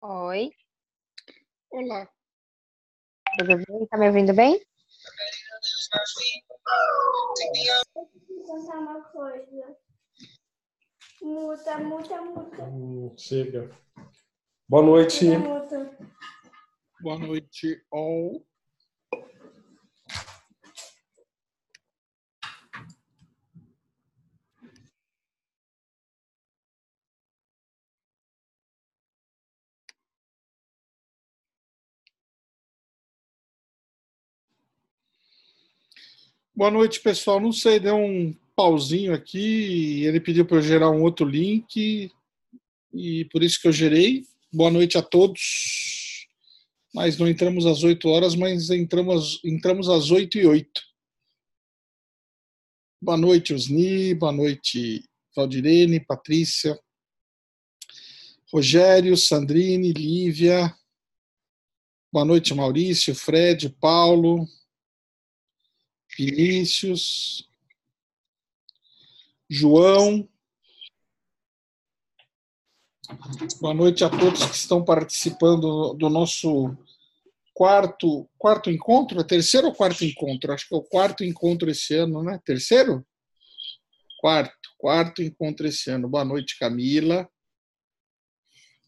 Oi. Olá. Tudo bem? Tá me ouvindo bem? Eu preciso contar uma coisa. Muta, muta, muta. Chega. Boa noite. Muta. Boa noite, all. Boa noite, pessoal. Não sei, deu um pauzinho aqui. Ele pediu para eu gerar um outro link e por isso que eu gerei. Boa noite a todos. Mas não entramos às 8 horas, mas entramos às 8h08. Boa noite, Osni. Boa noite, Valdirene, Patrícia, Rogério, Sandrine, Lívia. Boa noite, Maurício, Fred, Paulo. Vinícius, João, boa noite a todos que estão participando do nosso quarto encontro, terceiro ou quarto encontro? Acho que é o quarto encontro esse ano, né? Terceiro? Quarto encontro esse ano. Boa noite, Camila.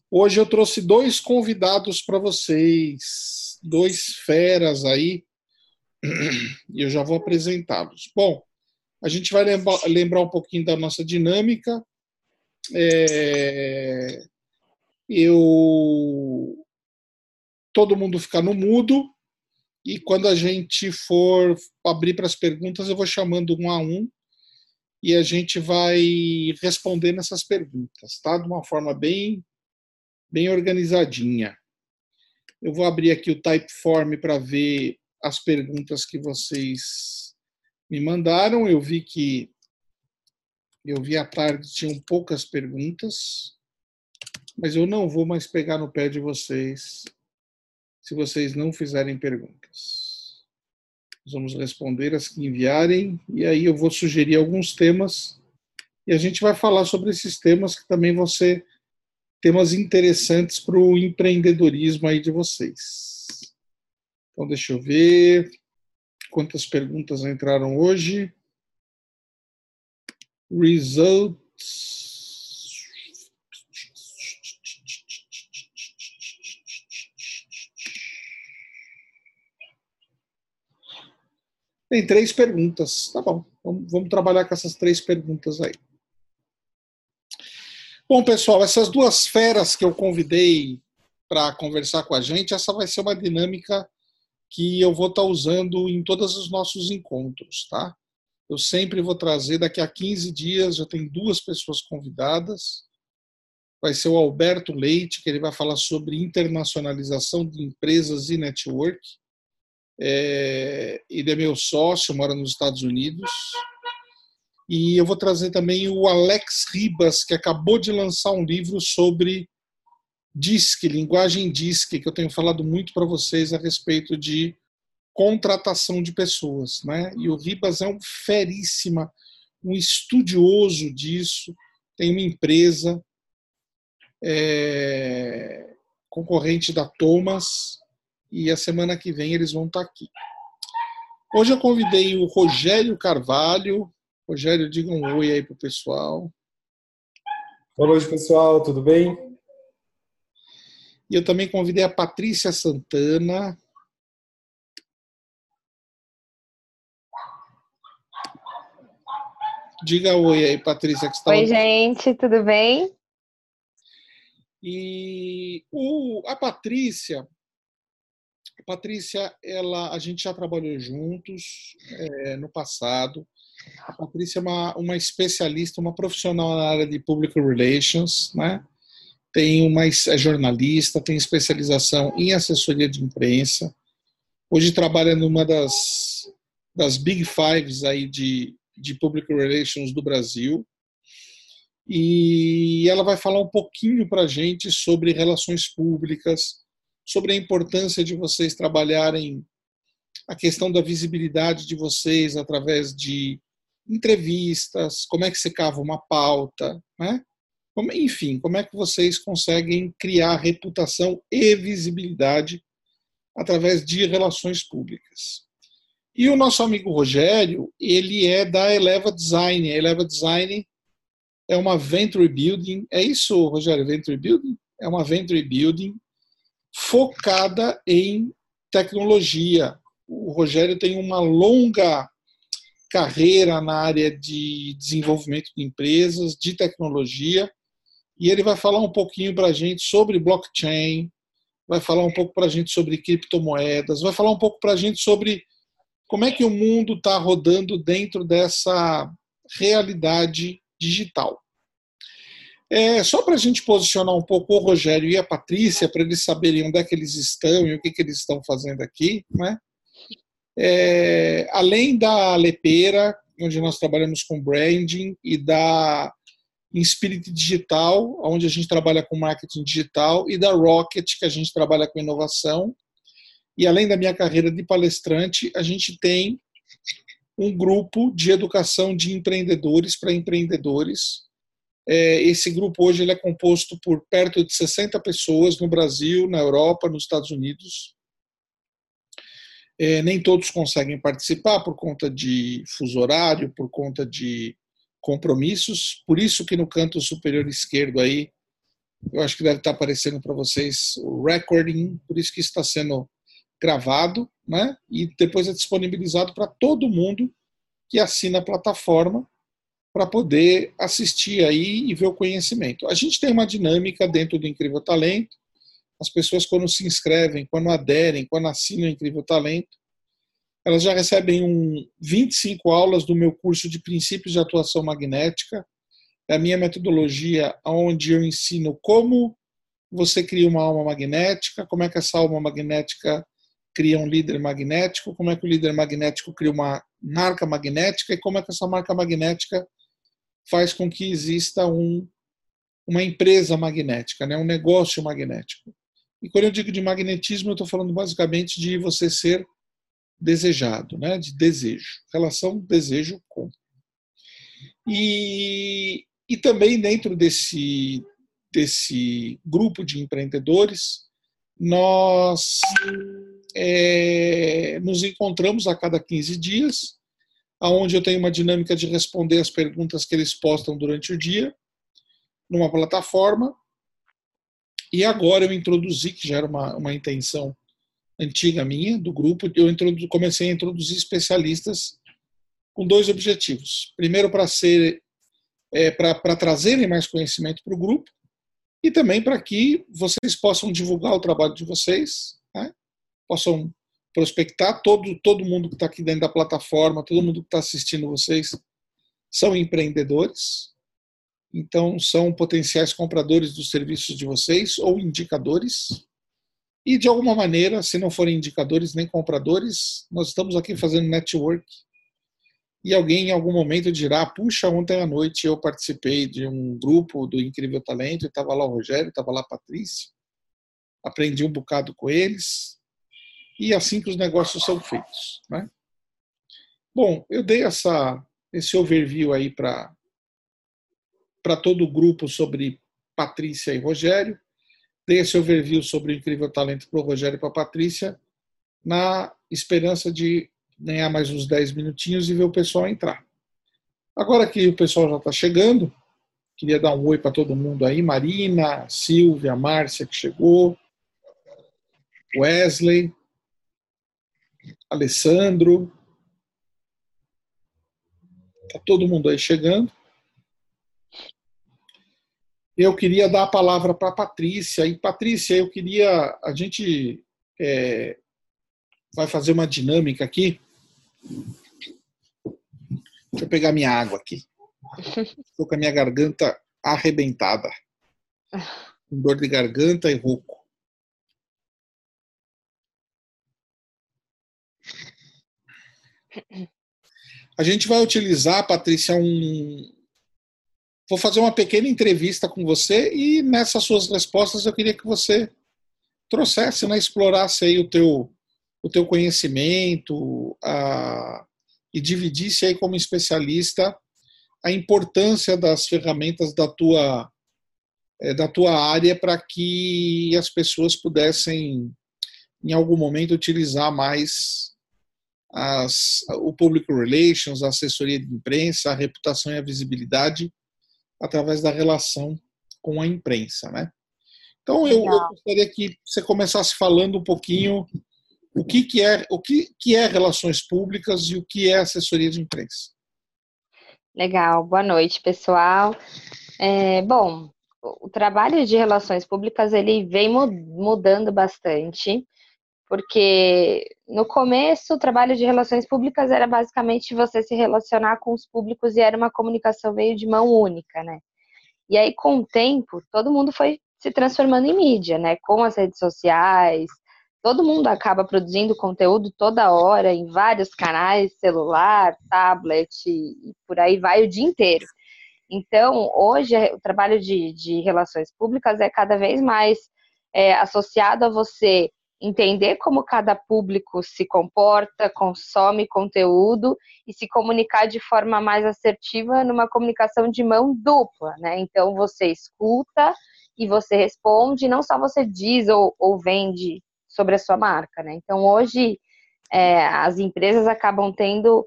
Hoje eu trouxe dois convidados para vocês, dois feras aí, e eu já vou apresentá-los. Bom, a gente vai lembrar um pouquinho da nossa dinâmica. Todo mundo fica no mudo e quando a gente for abrir para as perguntas, eu vou chamando um a um e a gente vai respondendo essas perguntas, tá? De uma forma bem organizadinha. Eu vou abrir aqui o Typeform para ver as perguntas que vocês me mandaram. Eu vi à tarde tinham poucas perguntas, mas eu não vou mais pegar no pé de vocês se vocês não fizerem perguntas. Nós vamos responder as que enviarem e aí eu vou sugerir alguns temas e a gente vai falar sobre esses temas que também vão ser temas interessantes para o empreendedorismo aí de vocês. Então, deixa eu ver quantas perguntas entraram hoje. Results. Tem 3 perguntas. Tá bom, vamos trabalhar com essas 3 perguntas aí. Bom, pessoal, essas duas feras que eu convidei para conversar com a gente, essa vai ser uma dinâmica que eu vou estar usando em todos os nossos encontros, tá? Eu sempre vou trazer, daqui a 15 dias, já tem 2 pessoas convidadas. Vai ser o Alberto Leite, que ele vai falar sobre internacionalização de empresas e network. Ele é meu sócio, mora nos Estados Unidos. E eu vou trazer também o Alex Ribas, que acabou de lançar um livro sobre DISC, linguagem DISC, que eu tenho falado muito para vocês a respeito de contratação de pessoas, né? E o Ribas é um estudioso disso, tem uma empresa concorrente da Thomas e a semana que vem eles vão estar aqui. Hoje eu convidei o Rogério Carvalho. Rogério, diga um oi aí pro pessoal. Boa noite, pessoal, tudo bem? E eu também convidei a Patrícia Santana. Diga oi aí, Patrícia. Que está oi, gente, tudo bem? E a Patrícia, ela, a gente já trabalhou juntos no passado. A Patrícia é uma especialista, uma profissional na área de Public Relations, né? É jornalista, tem especialização em assessoria de imprensa. Hoje trabalha numa das Big Fives aí de Public Relations do Brasil. E ela vai falar um pouquinho para a gente sobre relações públicas, sobre a importância de vocês trabalharem a questão da visibilidade de vocês através de entrevistas, como é que você cava uma pauta, né? Enfim, como é que vocês conseguem criar reputação e visibilidade através de relações públicas. E o nosso amigo Rogério, ele é da Eleva Design. A Eleva Design é uma Venture Building. É isso, Rogério? Venture Building? É uma Venture Building focada em tecnologia. O Rogério tem uma longa carreira na área de desenvolvimento de empresas, de tecnologia, e ele vai falar um pouquinho para a gente sobre blockchain, vai falar um pouco para a gente sobre criptomoedas, vai falar um pouco para a gente sobre como é que o mundo está rodando dentro dessa realidade digital. Só para a gente posicionar um pouco o Rogério e a Patrícia, para eles saberem onde é que eles estão e o que eles estão fazendo aqui, né? Além da Leipera, onde nós trabalhamos com branding, e da Inspirit Digital, onde a gente trabalha com marketing digital, e da Rocket, que a gente trabalha com inovação. E além da minha carreira de palestrante, a gente tem um grupo de educação de empreendedores para empreendedores. Esse grupo hoje ele é composto por perto de 60 pessoas no Brasil, na Europa, nos Estados Unidos. Nem todos conseguem participar por conta de fuso horário, por conta de compromissos. Por isso que no canto superior esquerdo aí, eu acho que deve estar aparecendo para vocês o recording, por isso que está sendo gravado, né? E depois é disponibilizado para todo mundo que assina a plataforma para poder assistir aí e ver o conhecimento. A gente tem uma dinâmica dentro do Incrível Talento. As pessoas, quando se inscrevem, quando aderem, quando assinam o Incrível Talento, elas já recebem 25 aulas do meu curso de princípios de atuação magnética. É a minha metodologia onde eu ensino como você cria uma alma magnética, como é que essa alma magnética cria um líder magnético, como é que o líder magnético cria uma marca magnética e como é que essa marca magnética faz com que exista uma empresa magnética, né? Um negócio magnético. E quando eu digo de magnetismo, eu estou falando basicamente de você ser desejado, né? De desejo. Relação desejo com. E também dentro desse grupo de empreendedores, nós nos encontramos a cada 15 dias, onde eu tenho uma dinâmica de responder as perguntas que eles postam durante o dia, numa plataforma. E agora eu introduzi, que já era uma intenção antiga minha, do grupo, comecei a introduzir especialistas com dois objetivos. Primeiro, para trazerem mais conhecimento para o grupo e também para que vocês possam divulgar o trabalho de vocês, né? Possam prospectar. Todo mundo que está aqui dentro da plataforma, todo mundo que está assistindo vocês, são empreendedores. Então, são potenciais compradores dos serviços de vocês ou indicadores. E, de alguma maneira, se não forem indicadores nem compradores, nós estamos aqui fazendo network. E alguém, em algum momento, dirá: puxa, ontem à noite eu participei de um grupo do Incrível Talento, estava lá o Rogério, estava lá a Patrícia, aprendi um bocado com eles. E assim que os negócios são feitos, né? Bom, eu dei esse overview aí para todo o grupo sobre Patrícia e Rogério. Dei esse overview sobre o Incrível Talento para o Rogério e para a Patrícia, na esperança de ganhar mais uns 10 minutinhos e ver o pessoal entrar. Agora que o pessoal já está chegando, queria dar um oi para todo mundo aí. Marina, Silvia, Márcia, que chegou, Wesley, Alessandro. Está todo mundo aí chegando. Eu queria dar a palavra para a Patrícia. E, Patrícia, eu queria... A gente vai fazer uma dinâmica aqui. Deixa eu pegar minha água aqui. Estou com a minha garganta arrebentada. Com dor de garganta e rouco. A gente vai utilizar, Patrícia, vou fazer uma pequena entrevista com você e nessas suas respostas eu queria que você trouxesse, né, explorasse aí o teu conhecimento e dividisse aí como especialista a importância das ferramentas da tua área para que as pessoas pudessem, em algum momento, utilizar mais o Public Relations, a assessoria de imprensa, a reputação e a visibilidade através da relação com a imprensa, né? Então, eu gostaria que você começasse falando um pouquinho o que é relações públicas e o que é assessoria de imprensa. Legal, boa noite, pessoal. Bom, o trabalho de relações públicas ele vem mudando bastante, porque no começo o trabalho de relações públicas era basicamente você se relacionar com os públicos e era uma comunicação meio de mão única, né? E aí, com o tempo, todo mundo foi se transformando em mídia, né? Com as redes sociais, todo mundo acaba produzindo conteúdo toda hora, em vários canais, celular, tablet, e por aí vai o dia inteiro. Então, hoje, o trabalho de relações públicas é cada vez mais associado a você entender como cada público se comporta, consome conteúdo e se comunicar de forma mais assertiva numa comunicação de mão dupla, né? Então, você escuta e você responde, não só você diz ou vende sobre a sua marca, né? Então, hoje, as empresas acabam tendo...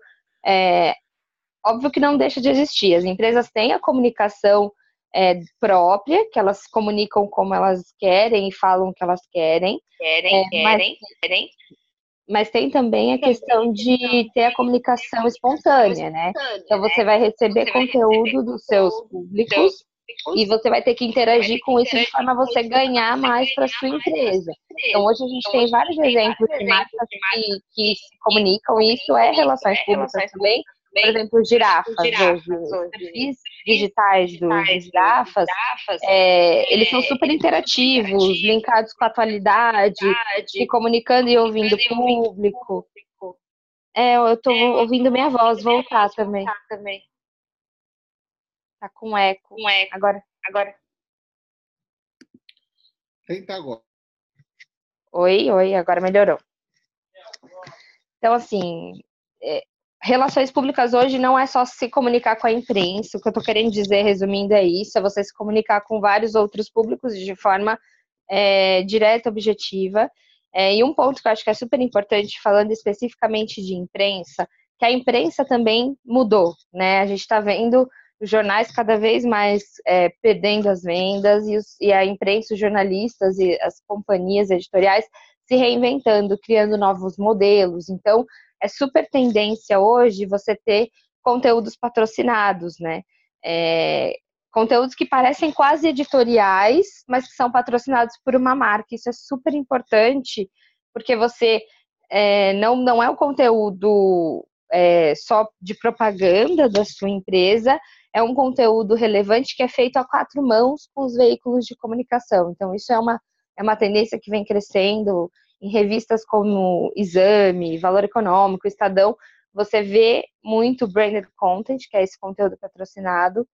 Óbvio que não deixa de existir. As empresas têm a comunicação própria, que elas comunicam como elas querem e falam o que elas querem. Mas tem também a questão de ter a comunicação espontânea, né? Então você vai receber conteúdo dos seus públicos e você vai ter que interagir com isso de forma a você ganhar mais para a sua empresa. Então hoje a gente tem vários exemplos de marcas que se comunicam e isso é relações públicas também. Por exemplo, girafas hoje, perfis digitais dos girafas, eles são super interativos, linkados com a atualidade, se comunicando e ouvindo o público. Eu estou ouvindo minha voz voltar também. Tá com eco. Agora. Tenta agora. Oi, agora melhorou. Então, assim... Relações públicas hoje não é só se comunicar com a imprensa, o que eu estou querendo dizer, resumindo, é isso, é você se comunicar com vários outros públicos de forma direta, objetiva. E um ponto que eu acho que é super importante, falando especificamente de imprensa, que a imprensa também mudou, né? A gente está vendo os jornais cada vez mais perdendo as vendas e a imprensa, os jornalistas e as companhias editoriais se reinventando, criando novos modelos. Então, é super tendência hoje você ter conteúdos patrocinados, né? Conteúdos que parecem quase editoriais, mas que são patrocinados por uma marca. Isso é super importante, porque você não é um conteúdo só de propaganda da sua empresa, é um conteúdo relevante que é feito a quatro mãos com os veículos de comunicação. Então, isso é uma tendência que vem crescendo. Em revistas como Exame, Valor Econômico, Estadão, você vê muito branded content, que é esse conteúdo patrocinado.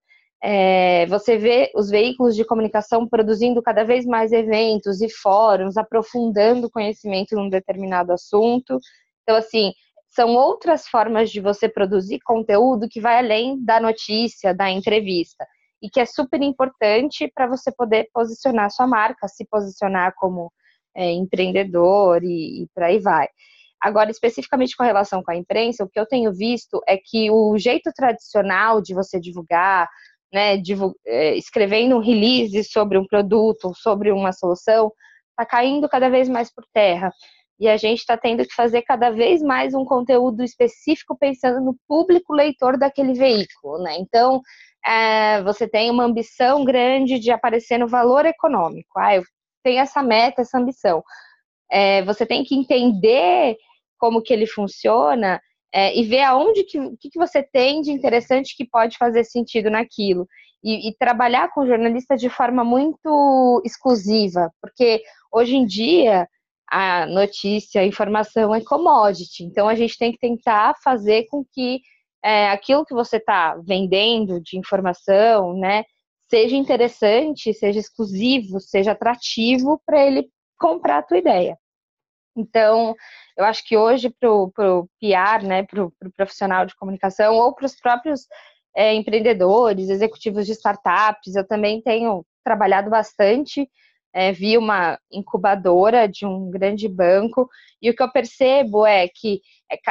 Você vê os veículos de comunicação produzindo cada vez mais eventos e fóruns, aprofundando o conhecimento em um determinado assunto. Então, assim, são outras formas de você produzir conteúdo que vai além da notícia, da entrevista. E que é super importante para você poder posicionar sua marca, se posicionar como... empreendedor e por aí vai. Agora, especificamente com relação com a imprensa, o que eu tenho visto é que o jeito tradicional de você divulgar, né, escrevendo um release sobre um produto, sobre uma solução, está caindo cada vez mais por terra. E a gente está tendo que fazer cada vez mais um conteúdo específico pensando no público leitor daquele veículo, né? Então, você tem uma ambição grande de aparecer no Valor Econômico. Eu tem essa meta, essa ambição. Você tem que entender como que ele funciona e ver aonde que você tem de interessante que pode fazer sentido naquilo. E trabalhar com jornalista de forma muito exclusiva, porque hoje em dia a notícia, a informação é commodity. Então, a gente tem que tentar fazer com que aquilo que você está vendendo de informação, né, seja interessante, seja exclusivo, seja atrativo para ele comprar a tua ideia. Então, eu acho que hoje para o PR, né, para o profissional de comunicação ou para os próprios empreendedores, executivos de startups, eu também tenho trabalhado bastante, vi uma incubadora de um grande banco e o que eu percebo é que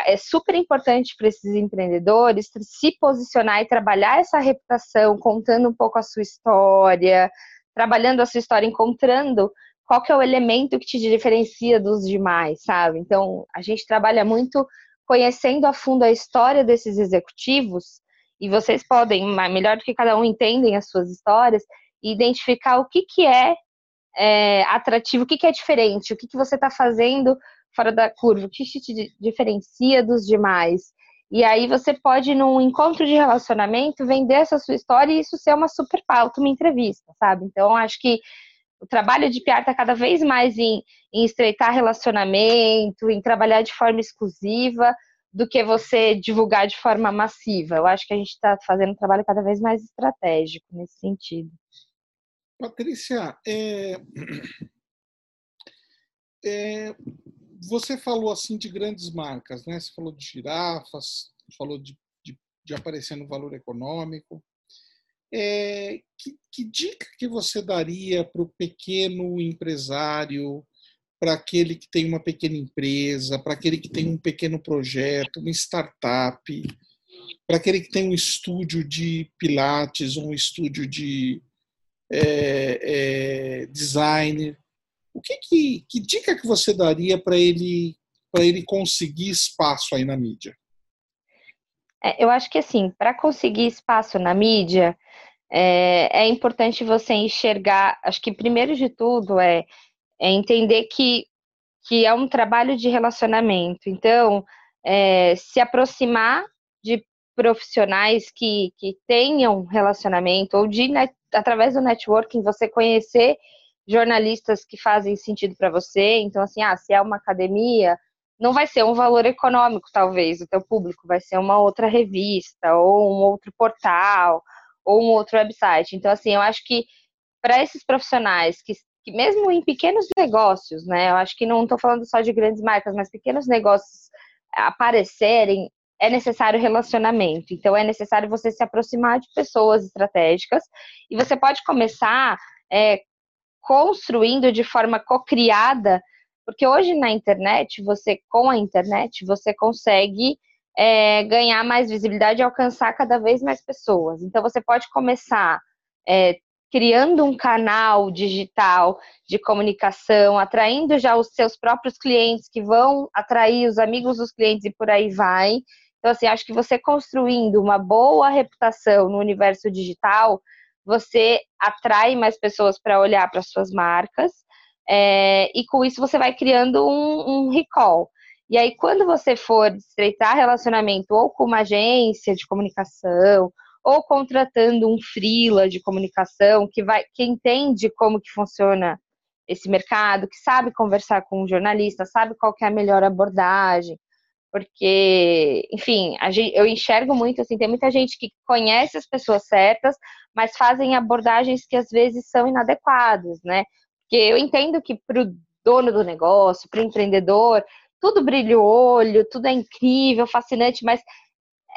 é super importante para esses empreendedores se posicionar e trabalhar essa reputação, contando um pouco a sua história, trabalhando a sua história, encontrando qual que é o elemento que te diferencia dos demais, sabe? Então, a gente trabalha muito conhecendo a fundo a história desses executivos e vocês podem, melhor do que cada um, entendem as suas histórias e identificar o que é atrativo, o que é diferente, o que você está fazendo fora da curva, o que te diferencia dos demais. E aí você pode, num encontro de relacionamento, vender essa sua história e isso ser uma super pauta, uma entrevista, sabe? Então, acho que o trabalho de PR está cada vez mais em estreitar relacionamento, em trabalhar de forma exclusiva, do que você divulgar de forma massiva. Eu acho que a gente está fazendo um trabalho cada vez mais estratégico nesse sentido. Patrícia, você falou assim de grandes marcas, né? Você falou de girafas, falou de aparecer no valor econômico. Que dica que você daria para o pequeno empresário, para aquele que tem uma pequena empresa, para aquele que tem um pequeno projeto, uma startup, para aquele que tem um estúdio de pilates, um estúdio de designer? Que dica que você daria para ele conseguir espaço aí na mídia? Eu acho que, assim, para conseguir espaço na mídia, é importante você enxergar, acho que primeiro de tudo é entender que é um trabalho de relacionamento. Então, se aproximar de profissionais que tenham relacionamento, ou através do networking você conhecer jornalistas que fazem sentido para você. Então, assim, se é uma academia, não vai ser um valor econômico, talvez, o teu público, vai ser uma outra revista, ou um outro portal, ou um outro website. Então, assim, eu acho que para esses profissionais que mesmo em pequenos negócios, né, eu acho que não estou falando só de grandes marcas, mas pequenos negócios aparecerem, é necessário relacionamento. Então, é necessário você se aproximar de pessoas estratégicas e você pode começar construindo de forma cocriada. Porque hoje na internet, com a internet, você consegue ganhar mais visibilidade e alcançar cada vez mais pessoas. Então, você pode começar criando um canal digital de comunicação, atraindo já os seus próprios clientes, que vão atrair os amigos dos clientes e por aí vai. Então, assim, acho que você construindo uma boa reputação no universo digital, você atrai mais pessoas para olhar para suas marcas. E com isso você vai criando um recall. E aí, quando você for estreitar relacionamento ou com uma agência de comunicação, ou contratando um freela de comunicação que entende como que funciona esse mercado, que sabe conversar com um jornalista, sabe qual que é a melhor abordagem, porque, enfim, eu enxergo muito, assim, tem muita gente que conhece as pessoas certas, mas fazem abordagens que às vezes são inadequadas, né? Porque eu entendo que para o dono do negócio, para o empreendedor, tudo brilha o olho, tudo é incrível, fascinante, mas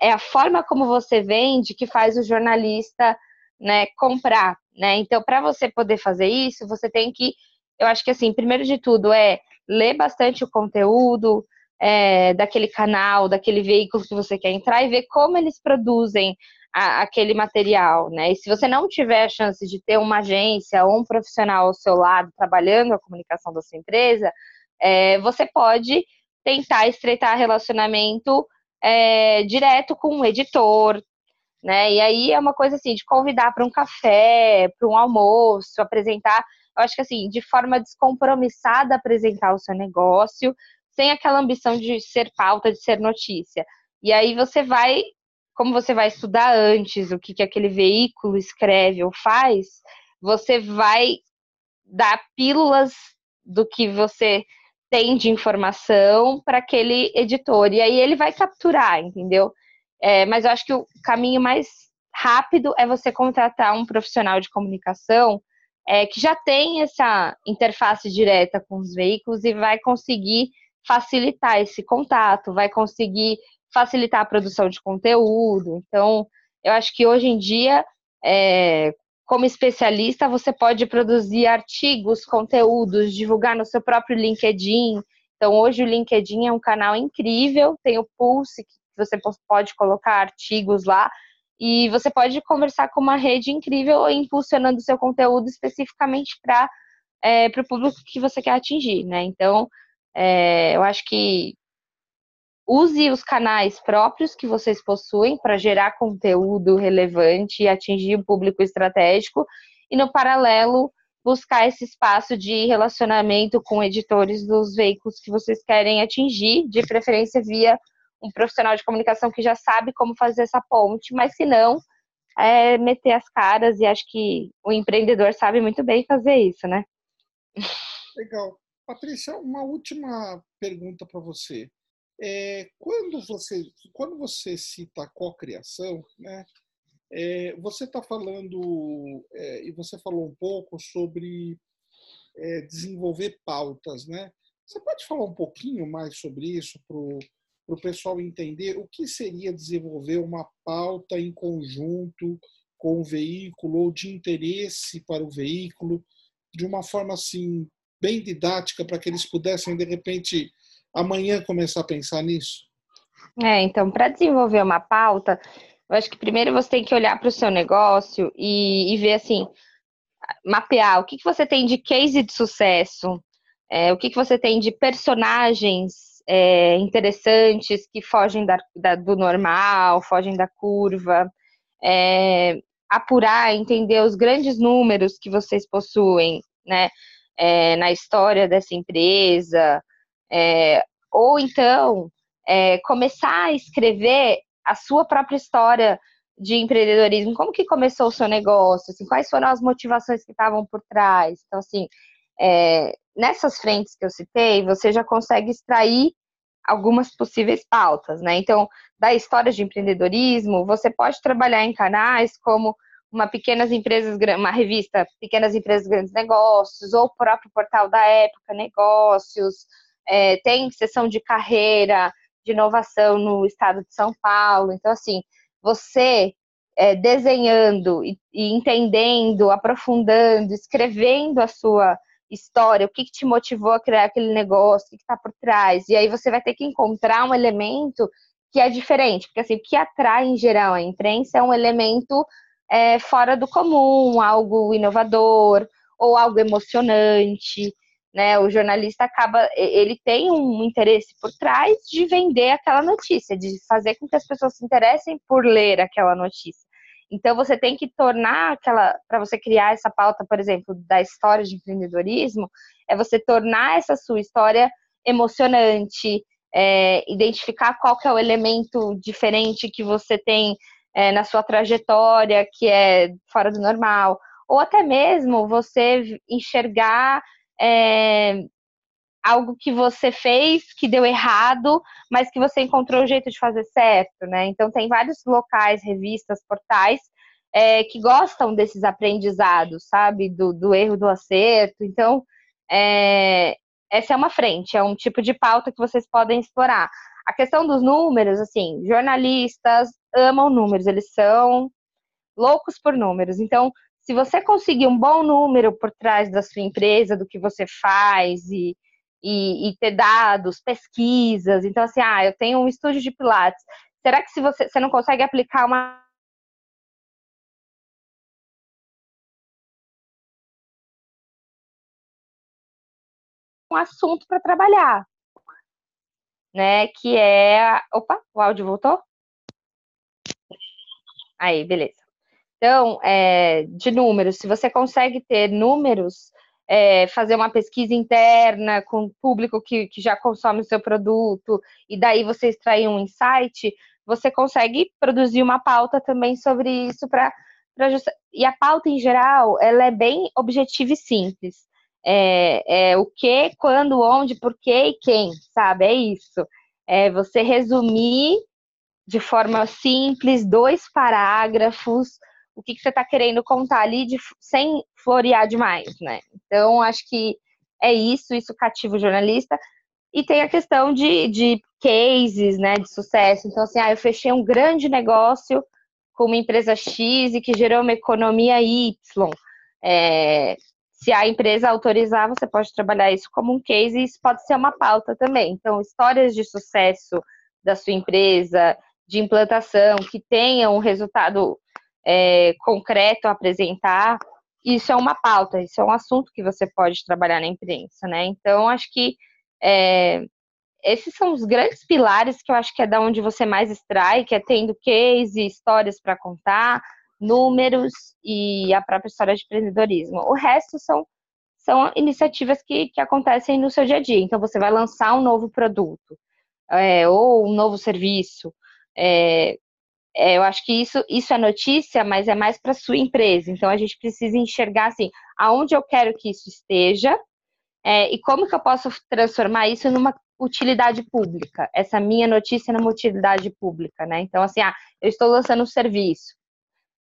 é a forma como você vende que faz o jornalista, né, comprar, né? Então, para você poder fazer isso, você tem que, eu acho que, assim, primeiro de tudo ler bastante o conteúdo daquele canal, daquele veículo que você quer entrar e ver como eles produzem aquele material, né? E se você não tiver a chance de ter uma agência ou um profissional ao seu lado trabalhando a comunicação da sua empresa, você pode tentar estreitar relacionamento direto com um editor, né? E aí é uma coisa assim de convidar para um café, para um almoço, apresentar, eu acho que, assim, de forma descompromissada, apresentar o seu negócio, sem aquela ambição de ser pauta, de ser notícia. E aí você vai, como você vai estudar antes o que aquele veículo escreve ou faz, você vai dar pílulas do que você tem de informação para aquele editor. E aí ele vai capturar, entendeu? Mas eu acho que o caminho mais rápido é você contratar um profissional de comunicação que já tem essa interface direta com os veículos e vai conseguir facilitar esse contato, vai conseguir facilitar a produção de conteúdo. Então, eu acho que hoje em dia, como especialista, você pode produzir artigos, conteúdos, divulgar no seu próprio LinkedIn. Então, hoje o LinkedIn é um canal incrível, tem o Pulse, que você pode colocar artigos lá, e você pode conversar com uma rede incrível, impulsionando o seu conteúdo especificamente para o público que você quer atingir, né? Então, eu acho que use os canais próprios que vocês possuem para gerar conteúdo relevante e atingir um público estratégico, e no paralelo, buscar esse espaço de relacionamento com editores dos veículos que vocês querem atingir, de preferência via um profissional de comunicação que já sabe como fazer essa ponte, mas se não, meter as caras, e acho que o empreendedor sabe muito bem fazer isso, né? Legal. Patrícia, uma última pergunta para você. Quando você cita a cocriação, né, você está falando, e você falou um pouco sobre desenvolver pautas, né? Você pode falar um pouquinho mais sobre isso para o pessoal entender o que seria desenvolver uma pauta em conjunto com o veículo ou de interesse para o veículo, de uma forma assim, bem didática, para que eles pudessem, de repente, amanhã começar a pensar nisso? Então, para desenvolver uma pauta, eu acho que primeiro você tem que olhar para o seu negócio e ver, assim, mapear o que você tem de case de sucesso, o que você tem de personagens interessantes, que fogem do normal, fogem da curva, apurar, entender os grandes números que vocês possuem, né, na história dessa empresa, ou então começar a escrever a sua própria história de empreendedorismo, como que começou o seu negócio, assim, quais foram as motivações que estavam por trás. Então, assim, nessas frentes que eu citei, você já consegue extrair algumas possíveis pautas, né? Então, da história de empreendedorismo, você pode trabalhar em canais como uma revista Pequenas Empresas Grandes Negócios, ou o próprio portal da Época, Negócios, tem sessão de carreira, de inovação no estado de São Paulo. Então, assim, você desenhando e entendendo, aprofundando, escrevendo a sua história, o que te motivou a criar aquele negócio, o que está por trás. E aí você vai ter que encontrar um elemento que é diferente, porque assim, o que atrai em geral a imprensa é um elemento fora do comum, algo inovador ou algo emocionante, né? O jornalista ele tem um interesse por trás de vender aquela notícia, de fazer com que as pessoas se interessem por ler aquela notícia. Então, você tem que tornar para você criar essa pauta, por exemplo, da história de empreendedorismo, você tornar essa sua história emocionante, identificar qual que é o elemento diferente que você tem na sua trajetória, que é fora do normal. Ou até mesmo você enxergar algo que você fez, que deu errado, mas que você encontrou o jeito de fazer certo, né? Então, tem vários locais, revistas, portais, que gostam desses aprendizados, sabe? Do erro, do acerto. Então, essa é uma frente, é um tipo de pauta que vocês podem explorar. A questão dos números, assim, jornalistas amam números, eles são loucos por números. Então, se você conseguir um bom número por trás da sua empresa, do que você faz, e ter dados, pesquisas. Então, assim, eu tenho um estúdio de pilates. Será que se você não consegue aplicar uma... um assunto para trabalhar, né? Que é... Opa, o áudio voltou? Aí, beleza. Então, de números, se você consegue ter números... fazer uma pesquisa interna com o público que já consome o seu produto, e daí você extrair um insight, você consegue produzir uma pauta também sobre isso. E a pauta, em geral, ela é bem objetiva e simples. O que, quando, onde, por quê e quem, sabe? É isso. Você resumir de forma simples, 2 parágrafos, o que, que você está querendo contar ali sem florear demais, né? Então, acho que é isso, isso cativa o jornalista. E tem a questão de cases, né, de sucesso. Então, assim, eu fechei um grande negócio com uma empresa X e que gerou uma economia Y. Se a empresa autorizar, você pode trabalhar isso como um case e isso pode ser uma pauta também. Então, histórias de sucesso da sua empresa, de implantação, que tenham um resultado concreto a apresentar, isso é uma pauta, isso é um assunto que você pode trabalhar na imprensa, né? Então, acho que esses são os grandes pilares que eu acho que é da onde você mais extrai, que é tendo case, histórias para contar, números e a própria história de empreendedorismo. O resto são iniciativas que acontecem no seu dia a dia. Então, você vai lançar um novo produto ou um novo serviço. Eu acho que isso é notícia, mas é mais para a sua empresa. Então, a gente precisa enxergar, assim, aonde eu quero que isso esteja e como que eu posso transformar isso numa utilidade pública. Essa minha notícia numa utilidade pública, né? Então, assim, eu estou lançando um serviço.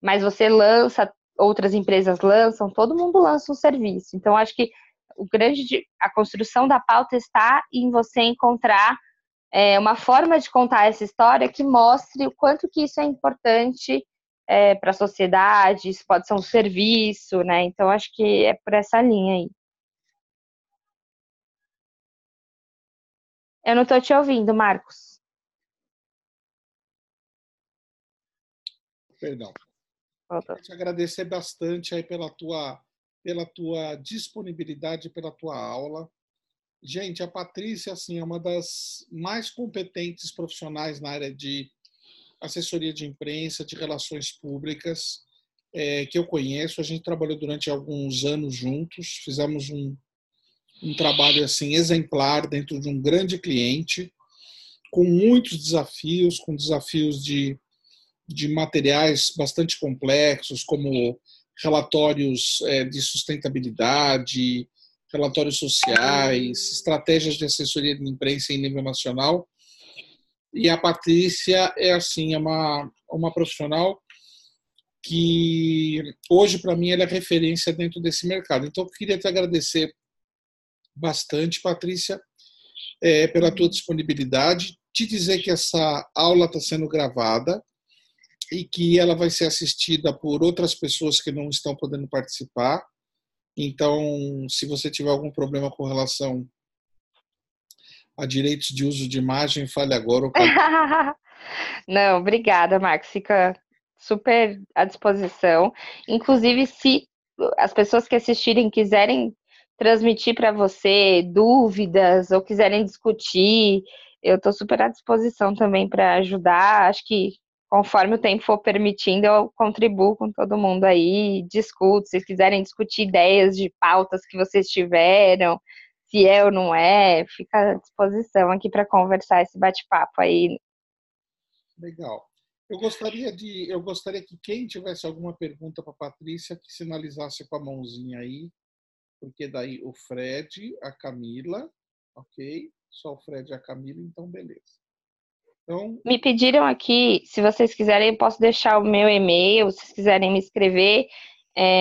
Mas você lança, outras empresas lançam, todo mundo lança um serviço. Então, acho que a construção da pauta está em você encontrar uma forma de contar essa história que mostre o quanto que isso é importante para a sociedade, isso pode ser um serviço, né? Então, acho que é por essa linha aí. Eu não estou te ouvindo, Marcos. Perdão. Quero te agradecer bastante aí pela tua disponibilidade, pela tua aula. Gente, a Patrícia, assim, é uma das mais competentes profissionais na área de assessoria de imprensa, de relações públicas, que eu conheço. A gente trabalhou durante alguns anos juntos, fizemos um trabalho assim exemplar dentro de um grande cliente, com muitos desafios, com desafios de materiais bastante complexos, como relatórios de sustentabilidade, relatórios sociais, estratégias de assessoria de imprensa em nível nacional. E a Patrícia é uma profissional que hoje, para mim, ela é referência dentro desse mercado. Então, eu queria te agradecer bastante, Patrícia, pela tua disponibilidade, te dizer que essa aula está sendo gravada e que ela vai ser assistida por outras pessoas que não estão podendo participar. Então, se você tiver algum problema com relação a direitos de uso de imagem, fale agora. Não, obrigada, Marcos. Fica super à disposição. Inclusive, se as pessoas que assistirem quiserem transmitir para você dúvidas ou quiserem discutir, eu estou super à disposição também para ajudar. Acho que conforme o tempo for permitindo, eu contribuo com todo mundo aí, discuto, se vocês quiserem discutir ideias de pautas que vocês tiveram, se é ou não é, fica à disposição aqui para conversar esse bate-papo aí. Legal. Eu gostaria que quem tivesse alguma pergunta para a Patrícia, que sinalizasse com a mãozinha aí, porque daí o Fred, a Camila, ok? Só o Fred e a Camila, então beleza. Então, me pediram aqui, se vocês quiserem, eu posso deixar o meu e-mail, se vocês quiserem me escrever,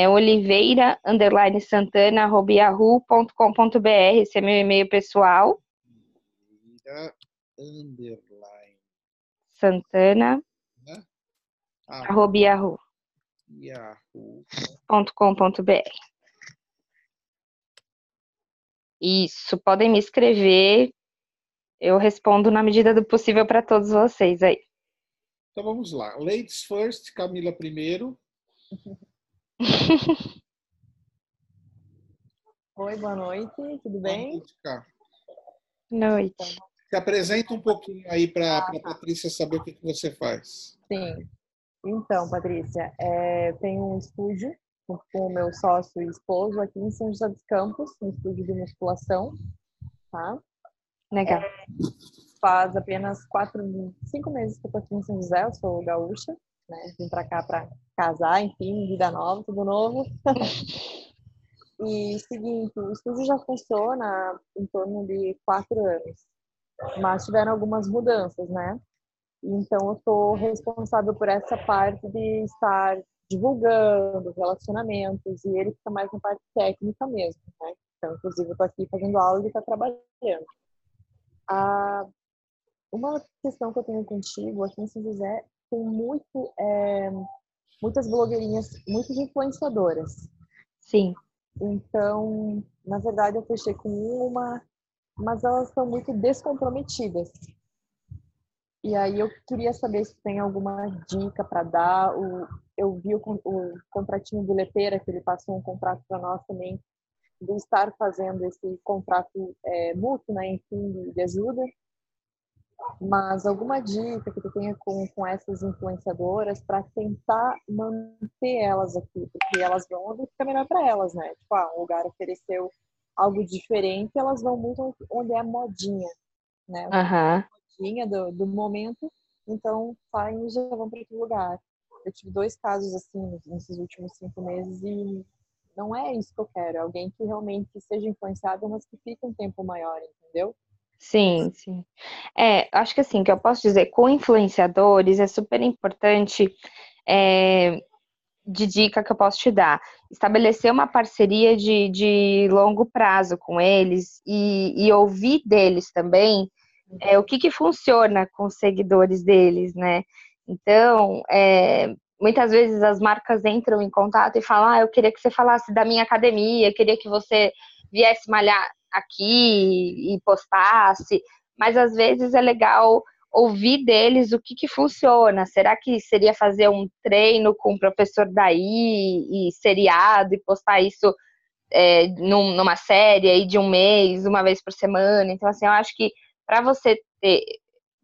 oliveira_santana@yahoo.com.br, esse é meu e-mail pessoal. oliveira_santana@yahoo.com.br. Isso, podem me escrever. Eu respondo na medida do possível para todos vocês aí. Então vamos lá. Ladies first, Camila primeiro. Oi, boa noite. Tudo bem? Boa noite, Cá. Boa noite. Se apresenta um pouquinho aí para a Patrícia saber o que você faz. Sim. Então, Patrícia, tenho um estúdio com o meu sócio e esposo aqui em São José dos Campos, um estúdio de musculação, tá? Legal. Faz apenas 5 meses que eu tô aqui em São José, eu sou gaúcha, né? Vim pra cá pra casar, enfim, vida nova, tudo novo. E seguinte, o estúdio já funciona em torno de 4 anos, mas tiveram algumas mudanças, né? Então eu tô responsável por essa parte de estar divulgando, relacionamentos, e ele fica mais na parte técnica mesmo, né? Então, inclusive, eu tô aqui fazendo aula e ele tá trabalhando. Uma questão que eu tenho contigo, aqui em São José, tem muitas blogueirinhas, muitas influenciadoras. Sim. Então, na verdade, eu fechei com uma, mas elas são muito descomprometidas. E aí eu queria saber se tem alguma dica para dar. Eu vi o contratinho do Leipera, que ele passou um contrato para nós também, de estar fazendo esse contrato mútuo, né, enfim, de ajuda. Mas alguma dica que tu tenha com essas influenciadoras para tentar manter elas aqui, porque elas vão onde fica melhor para elas, né? Tipo, o lugar ofereceu algo diferente, elas vão muito onde é a modinha, né? Uhum. Modinha do momento, então saem e já vão para outro lugar. Eu tive 2 casos assim nesses últimos 5 meses e não é isso que eu quero, é alguém que realmente seja influenciado, mas que fique um tempo maior, entendeu? Sim, sim. Acho que assim, que eu posso dizer, com influenciadores é super importante, de dica que eu posso te dar, estabelecer uma parceria de longo prazo com eles e ouvir deles também o que funciona com os seguidores deles, né? Então, muitas vezes as marcas entram em contato e falam, eu queria que você falasse da minha academia, eu queria que você viesse malhar aqui e postasse, mas às vezes é legal ouvir deles o que funciona. Será que seria fazer um treino com um professor daí e seriado e postar isso numa série aí de um mês, uma vez por semana? Então, assim, eu acho que para você ter...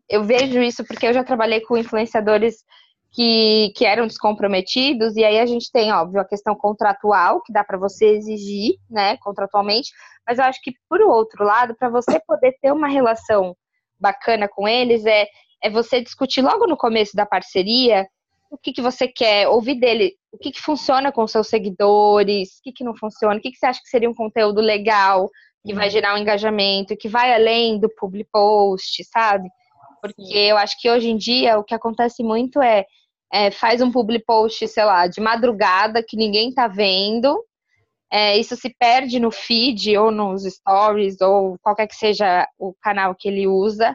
Eu vejo isso porque eu já trabalhei com influenciadores que eram descomprometidos, e aí a gente tem, óbvio, a questão contratual, que dá para você exigir, né, contratualmente, mas eu acho que, por outro lado, para você poder ter uma relação bacana com eles, é você discutir logo no começo da parceria o que você quer, ouvir dele, o que funciona com os seus seguidores, o que não funciona, o que você acha que seria um conteúdo legal, que vai gerar um engajamento, que vai além do public post, sabe? Porque eu acho que hoje em dia o que acontece muito faz um public post, sei lá, de madrugada, que ninguém tá vendo. Isso se perde no feed ou nos stories ou qualquer que seja o canal que ele usa,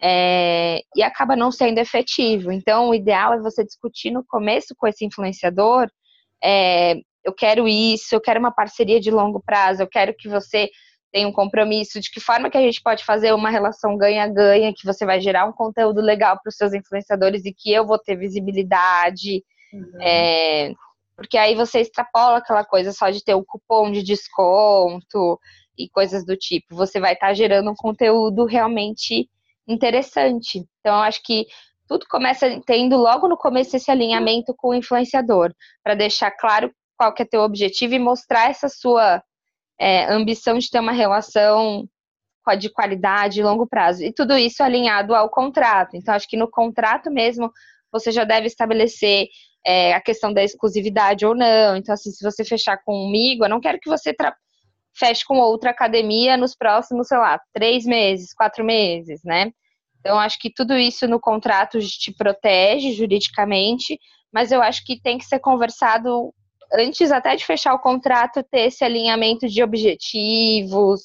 e acaba não sendo efetivo. Então, o ideal é você discutir no começo com esse influenciador, eu quero isso, eu quero uma parceria de longo prazo, eu quero que você tenha um compromisso, de que forma que a gente pode fazer uma relação ganha-ganha, que você vai gerar um conteúdo legal para os seus influenciadores e que eu vou ter visibilidade. Uhum. Porque aí você extrapola aquela coisa só de ter um cupom de desconto e coisas do tipo. Você vai estar gerando um conteúdo realmente interessante. Então, eu acho que tudo começa tendo logo no começo esse alinhamento com o influenciador, para deixar claro qual que é teu objetivo e mostrar essa sua ambição de ter uma relação de qualidade e longo prazo. E tudo isso alinhado ao contrato. Então, acho que no contrato mesmo, você já deve estabelecer... a questão da exclusividade ou não. Então, assim, se você fechar comigo, eu não quero que você feche com outra academia nos próximos, sei lá, 3 meses, 4 meses, né? Então, acho que tudo isso no contrato te protege juridicamente, mas eu acho que tem que ser conversado antes até de fechar o contrato, ter esse alinhamento de objetivos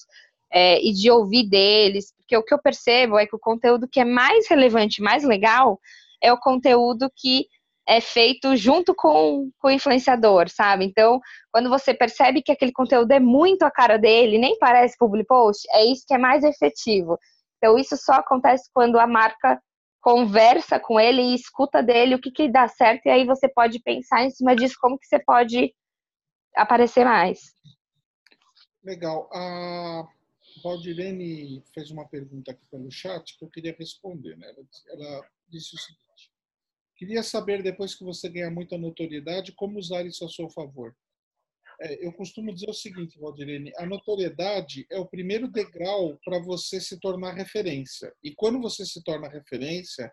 e de ouvir deles, porque o que eu percebo é que o conteúdo que é mais relevante, mais legal, é o conteúdo que é feito junto com o influenciador, sabe? Então, quando você percebe que aquele conteúdo é muito a cara dele, nem parece public post, é isso que é mais efetivo. Então, isso só acontece quando a marca conversa com ele e escuta dele o que dá certo, e aí você pode pensar em cima disso, como que você pode aparecer mais. Legal. A Valdirene fez uma pergunta aqui pelo chat que eu queria responder, né? Ela disse o seguinte: queria saber, depois que você ganhar muita notoriedade, como usar isso a seu favor. Eu costumo dizer o seguinte, Valdirene, a notoriedade é o primeiro degrau para você se tornar referência. E quando você se torna referência,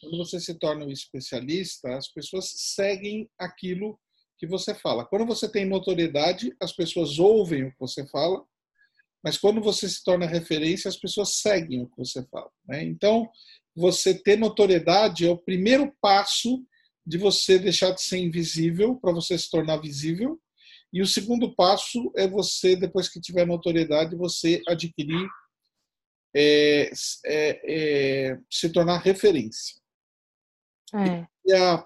quando você se torna um especialista, as pessoas seguem aquilo que você fala. Quando você tem notoriedade, as pessoas ouvem o que você fala, mas quando você se torna referência, as pessoas seguem o que você fala, né? Então, você ter notoriedade é o primeiro passo de você deixar de ser invisível para você se tornar visível. E o segundo passo é você, depois que tiver notoriedade, você adquirir, se tornar referência. Eu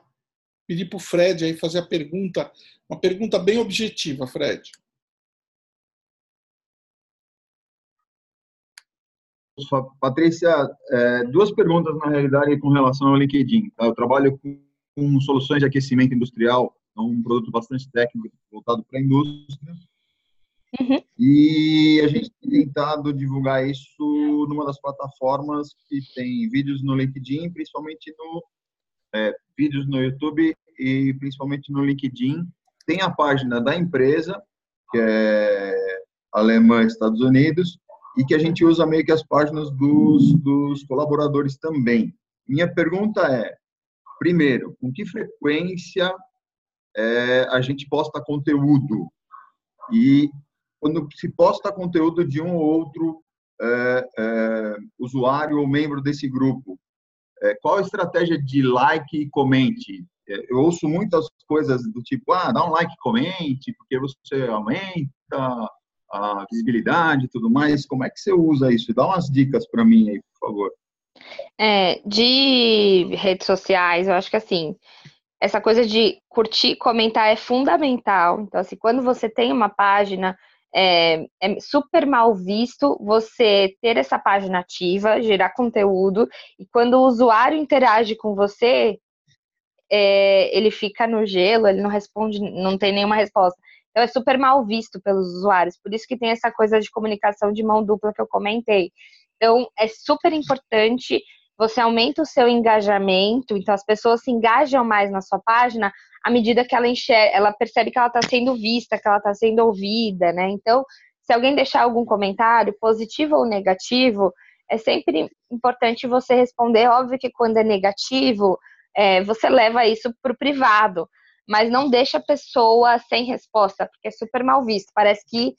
pedir para o Fred aí fazer a pergunta, uma pergunta bem objetiva, Fred. Patrícia, duas perguntas na realidade com relação ao LinkedIn. Eu trabalho com soluções de aquecimento industrial, é um produto bastante técnico voltado para a indústria. Uhum. E a gente tem tentado divulgar isso numa das plataformas que tem vídeos no LinkedIn, principalmente no vídeos no YouTube e principalmente no LinkedIn. Tem a página da empresa, que é alemã, Estados Unidos, e que a gente usa meio que as páginas dos colaboradores também. Minha pergunta é, primeiro, com que frequência a gente posta conteúdo? E quando se posta conteúdo de um ou outro usuário ou membro desse grupo, qual a estratégia de like e comente? Eu ouço muitas coisas do tipo, dá um like e comente, porque você aumenta a visibilidade e tudo mais. Como é que você usa isso? Dá umas dicas para mim aí, por favor. De redes sociais, eu acho que assim, essa coisa de curtir e comentar é fundamental. Então, assim, quando você tem uma página, é super mal visto você ter essa página ativa, gerar conteúdo, e quando o usuário interage com você, ele fica no gelo, ele não responde, não tem nenhuma resposta. Então, é super mal visto pelos usuários, por isso que tem essa coisa de comunicação de mão dupla que eu comentei. Então, é super importante, você aumenta o seu engajamento, então as pessoas se engajam mais na sua página à medida que ela percebe que ela está sendo vista, que ela está sendo ouvida, né? Então, se alguém deixar algum comentário, positivo ou negativo, é sempre importante você responder. Óbvio que quando é negativo, você leva isso para o privado, mas não deixa a pessoa sem resposta, porque é super mal visto. Parece que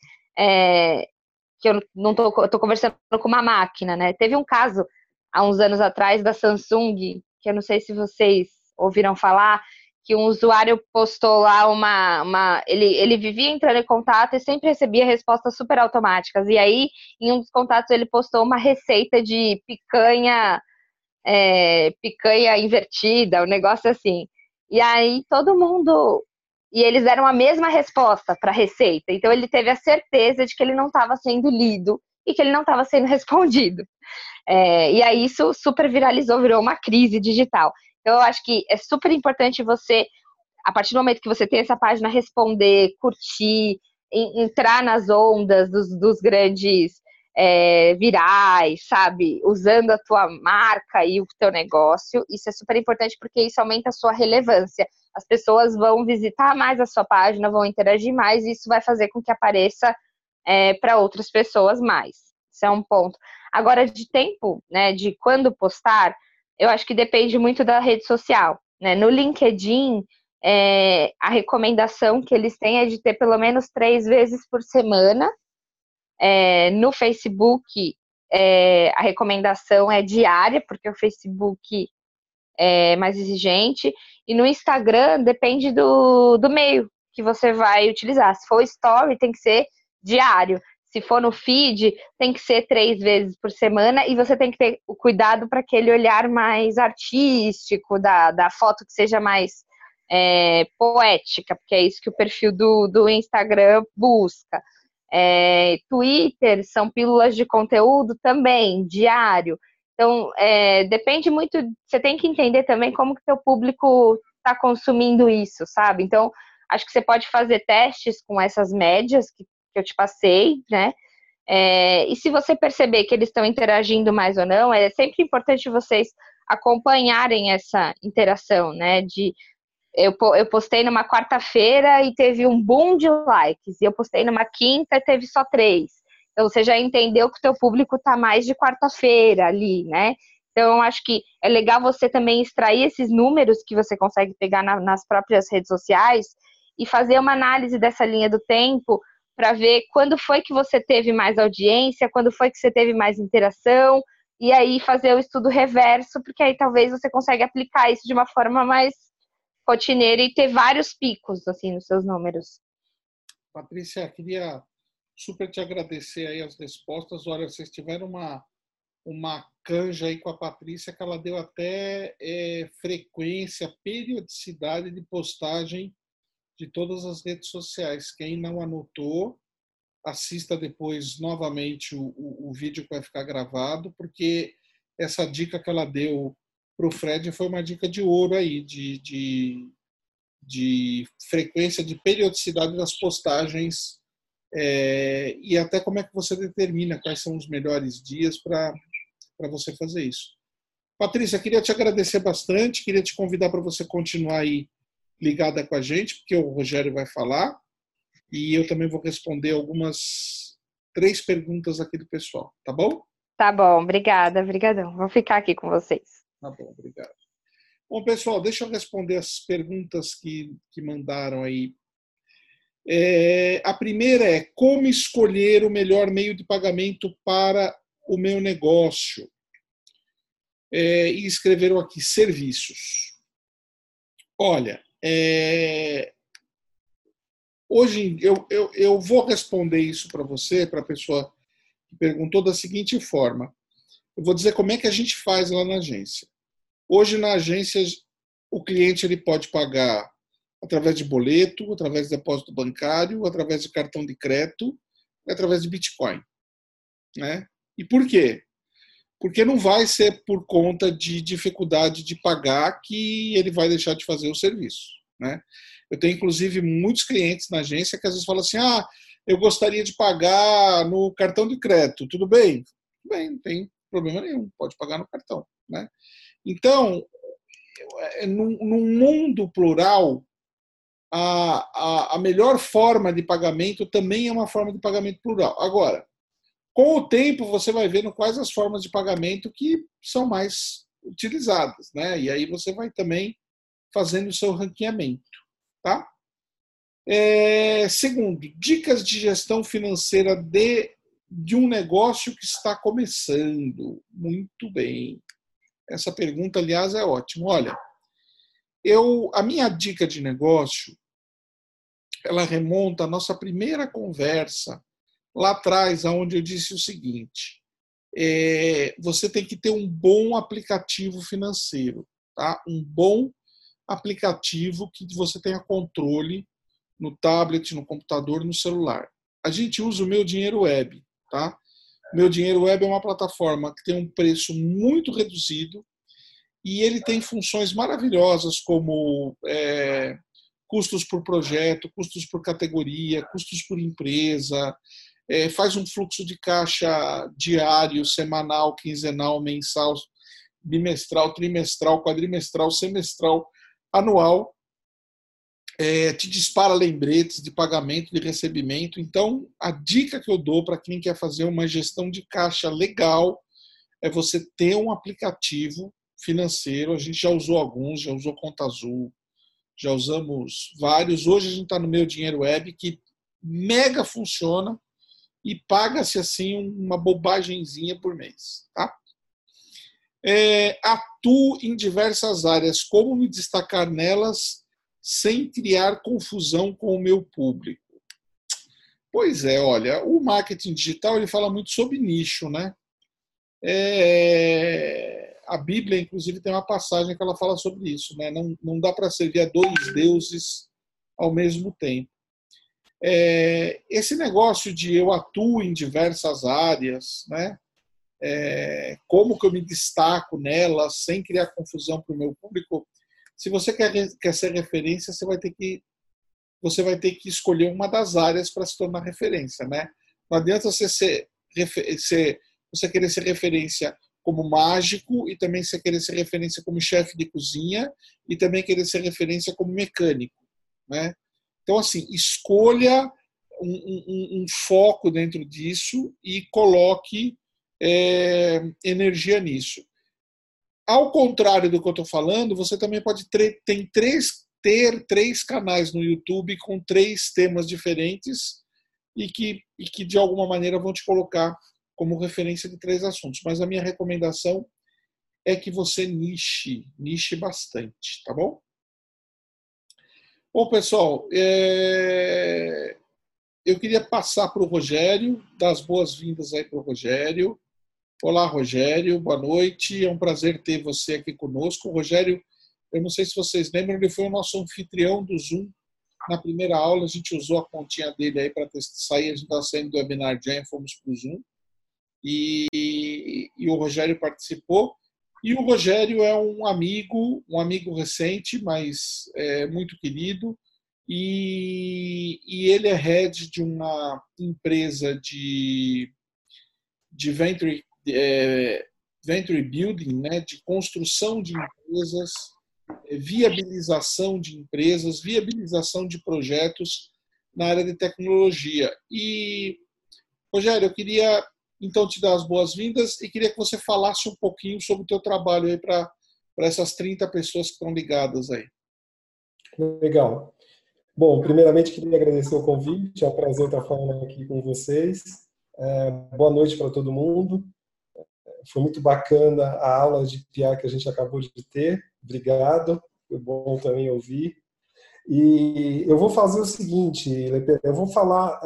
eu não tô conversando com uma máquina, né? Teve um caso, há uns anos atrás, da Samsung, que eu não sei se vocês ouviram falar, que um usuário postou lá ele vivia entrando em contato e sempre recebia respostas super automáticas. E aí, em um dos contatos, ele postou uma receita de picanha invertida, um negócio assim. E aí, e eles deram a mesma resposta para a receita. Então, ele teve a certeza de que ele não estava sendo lido e que ele não estava sendo respondido. E aí, isso super viralizou, virou uma crise digital. Então, eu acho que é super importante você, a partir do momento que você tem essa página, responder, curtir, entrar nas ondas dos grandes virais, sabe? Usando a tua marca e o teu negócio. Isso é super importante porque isso aumenta a sua relevância. As pessoas vão visitar mais a sua página, vão interagir mais e isso vai fazer com que apareça para outras pessoas mais. Isso é um ponto. Agora, de tempo, né? De quando postar, eu acho que depende muito da rede social, né? No LinkedIn, a recomendação que eles têm é de ter pelo menos 3 vezes por semana. No Facebook, a recomendação é diária, porque o Facebook é mais exigente. E no Instagram, depende do meio que você vai utilizar. Se for story, tem que ser diário. Se for no feed, tem que ser 3 vezes por semana e você tem que ter o cuidado para aquele olhar mais artístico, da foto que seja mais poética, porque é isso que o perfil do Instagram busca. Twitter, são pílulas de conteúdo também, diário. Então, depende muito, você tem que entender também como que o seu público está consumindo isso, sabe? Então, acho que você pode fazer testes com essas médias que eu te passei, né? E se você perceber que eles estão interagindo mais ou não, é sempre importante vocês acompanharem essa interação, né? Eu postei numa quarta-feira e teve um boom de likes, e eu postei numa quinta e teve só 3. Então, você já entendeu que o teu público está mais de quarta-feira ali, né? Então, acho que é legal você também extrair esses números que você consegue pegar nas próprias redes sociais e fazer uma análise dessa linha do tempo, para ver quando foi que você teve mais audiência, quando foi que você teve mais interação, e aí fazer o estudo reverso, porque aí talvez você consiga aplicar isso de uma forma mais rotineira e ter vários picos, assim, nos seus números. Patrícia, queria super te agradecer aí as respostas. Olha, vocês tiveram uma canja aí com a Patrícia, que ela deu até frequência, periodicidade de postagem de todas as redes sociais. Quem não anotou, assista depois novamente o vídeo que vai ficar gravado, porque essa dica que ela deu para o Fred foi uma dica de ouro aí, de frequência, de periodicidade das postagens, e até como é que você determina quais são os melhores dias para você fazer isso. Patrícia, queria te agradecer bastante, queria te convidar para você continuar aí ligada com a gente, porque o Rogério vai falar e eu também vou responder três perguntas aqui do pessoal, tá bom? Tá bom, obrigada, brigadão. Vou ficar aqui com vocês. Tá bom, obrigado. Bom, pessoal, deixa eu responder as perguntas que mandaram aí. A primeira é: como escolher o melhor meio de pagamento para o meu negócio? E escreveram aqui serviços. Olha, hoje eu vou responder isso para você, para a pessoa que perguntou, da seguinte forma. Eu vou dizer como é que a gente faz lá na agência. Hoje, na agência, o cliente ele pode pagar através de boleto, através de depósito bancário, através de cartão de crédito, através de Bitcoin, né? E por quê? Porque não vai ser por conta de dificuldade de pagar que ele vai deixar de fazer o serviço, né? Eu tenho, inclusive, muitos clientes na agência que às vezes falam assim: ah, eu gostaria de pagar no cartão de crédito, tudo bem? Tudo bem, não tem problema nenhum, pode pagar no cartão, né? Então, num mundo plural, a melhor forma de pagamento também é uma forma de pagamento plural. Agora, com o tempo, você vai vendo quais as formas de pagamento que são mais utilizadas, né? E aí você vai também fazendo o seu ranqueamento, tá? Segundo, dicas de gestão financeira de um negócio que está começando. Muito bem. Essa pergunta, aliás, é ótima. Olha, a minha dica de negócio, ela remonta à nossa primeira conversa lá atrás, onde eu disse o seguinte: você tem que ter um bom aplicativo financeiro, tá? Um bom aplicativo que você tenha controle no tablet, no computador, no celular. A gente usa o Meu Dinheiro Web, tá? Meu Dinheiro Web é uma plataforma que tem um preço muito reduzido e ele tem funções maravilhosas como custos por projeto, custos por categoria, custos por empresa, faz um fluxo de caixa diário, semanal, quinzenal, mensal, bimestral, trimestral, quadrimestral, semestral, anual, te dispara lembretes de pagamento, de recebimento. Então, a dica que eu dou para quem quer fazer uma gestão de caixa legal é você ter um aplicativo financeiro. A gente já usou alguns, já usou Conta Azul, já usamos vários. Hoje a gente está no Meu Dinheiro Web, que mega funciona, e paga-se assim uma bobagenzinha por mês, tá? Atuo em diversas áreas. Como me destacar nelas sem criar confusão com o meu público? Pois é, olha, o marketing digital ele fala muito sobre nicho, né? A Bíblia, inclusive, tem uma passagem que ela fala sobre isso, né? Não dá para servir a dois deuses ao mesmo tempo. Esse negócio de eu atuo em diversas áreas, né? Como que eu me destaco nelas sem criar confusão para o meu público? Se você quer ser referência, você vai ter que escolher uma das áreas para se tornar referência, né? Não adianta você querer ser referência como mágico, e também você querer ser referência como chefe de cozinha, e também querer ser referência como mecânico, né? Então, assim, escolha um foco dentro disso e coloque energia nisso. Ao contrário do que eu estou falando, você também pode ter três canais no YouTube com três temas diferentes e que de alguma maneira vão te colocar como referência de três assuntos. Mas a minha recomendação é que você niche bastante, tá bom? Bom, pessoal, eu queria passar para o Rogério, dar as boas-vindas aí para o Rogério. Olá, Rogério, boa noite. É um prazer ter você aqui conosco. O Rogério, eu não sei se vocês lembram, ele foi o nosso anfitrião do Zoom. Na primeira aula, a gente usou a continha dele aí para sair. A gente estava saindo do webinar Jam, fomos para o Zoom. E o Rogério participou. E o Rogério é um amigo recente, mas muito querido. E ele é head de uma empresa de venture building, né, de construção de empresas, viabilização de empresas, viabilização de projetos na área de tecnologia. E, Rogério, eu queria então te dar as boas-vindas e queria que você falasse um pouquinho sobre o teu trabalho aí para essas 30 pessoas que estão ligadas aí. Legal. Bom, primeiramente queria agradecer o convite, é um prazer estar falando aqui com vocês. Boa noite para todo mundo. Foi muito bacana a aula de PR que a gente acabou de ter. Obrigado. Foi bom também ouvir. E eu vou fazer o seguinte, Leipera, eu vou falar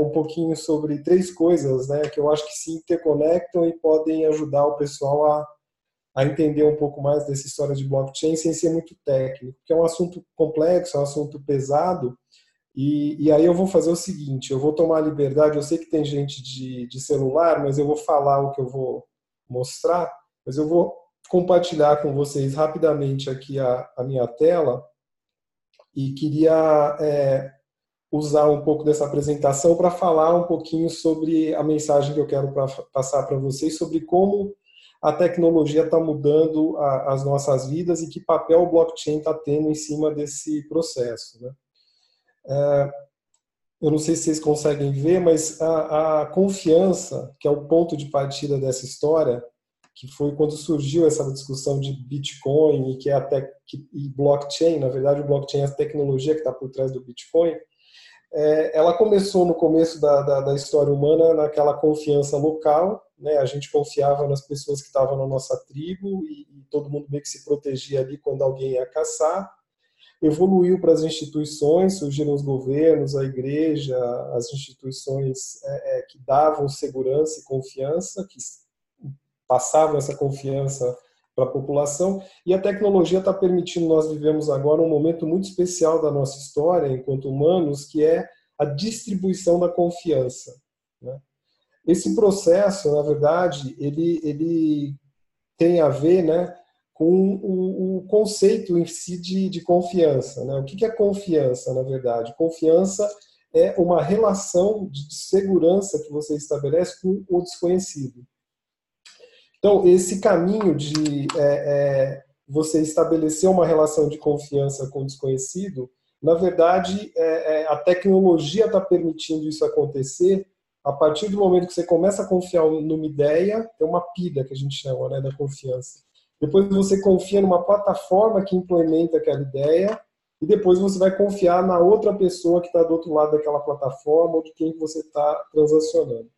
um pouquinho sobre três coisas, né, que eu acho que se interconectam e podem ajudar o pessoal a entender um pouco mais dessa história de blockchain sem ser muito técnico, porque é um assunto complexo, é um assunto pesado. E aí eu vou fazer o seguinte, eu vou tomar a liberdade, eu sei que tem gente de celular, mas eu vou falar o que eu vou mostrar, mas eu vou compartilhar com vocês rapidamente aqui a minha tela e queria usar um pouco dessa apresentação para falar um pouquinho sobre a mensagem que eu quero passar para vocês, sobre como a tecnologia está mudando as nossas vidas e que papel o blockchain está tendo em cima desse processo, né? Eu não sei se vocês conseguem ver, mas a confiança, que é o ponto de partida dessa história, que foi quando surgiu essa discussão de Bitcoin e que é e blockchain, na verdade o blockchain é a tecnologia que está por trás do Bitcoin, ela começou no começo da história humana naquela confiança local, né? A gente confiava nas pessoas que estavam na nossa tribo e todo mundo meio que se protegia ali quando alguém ia caçar. Evoluiu para as instituições, surgiram os governos, a igreja, as instituições que davam segurança e confiança, que passavam essa confiança para a população, e a tecnologia está permitindo, nós vivemos agora um momento muito especial da nossa história, enquanto humanos, que é a distribuição da confiança, né? Esse processo, na verdade, ele tem a ver, né, com o conceito em si de confiança, né? O que é confiança, na verdade? Confiança é uma relação de segurança que você estabelece com o desconhecido. Então, esse caminho de você estabelecer uma relação de confiança com o desconhecido, na verdade, a tecnologia está permitindo isso acontecer. A partir do momento que você começa a confiar numa ideia, é uma pilha que a gente chama, né, da confiança. Depois você confia numa plataforma que implementa aquela ideia e depois você vai confiar na outra pessoa que está do outro lado daquela plataforma ou de quem você está transacionando.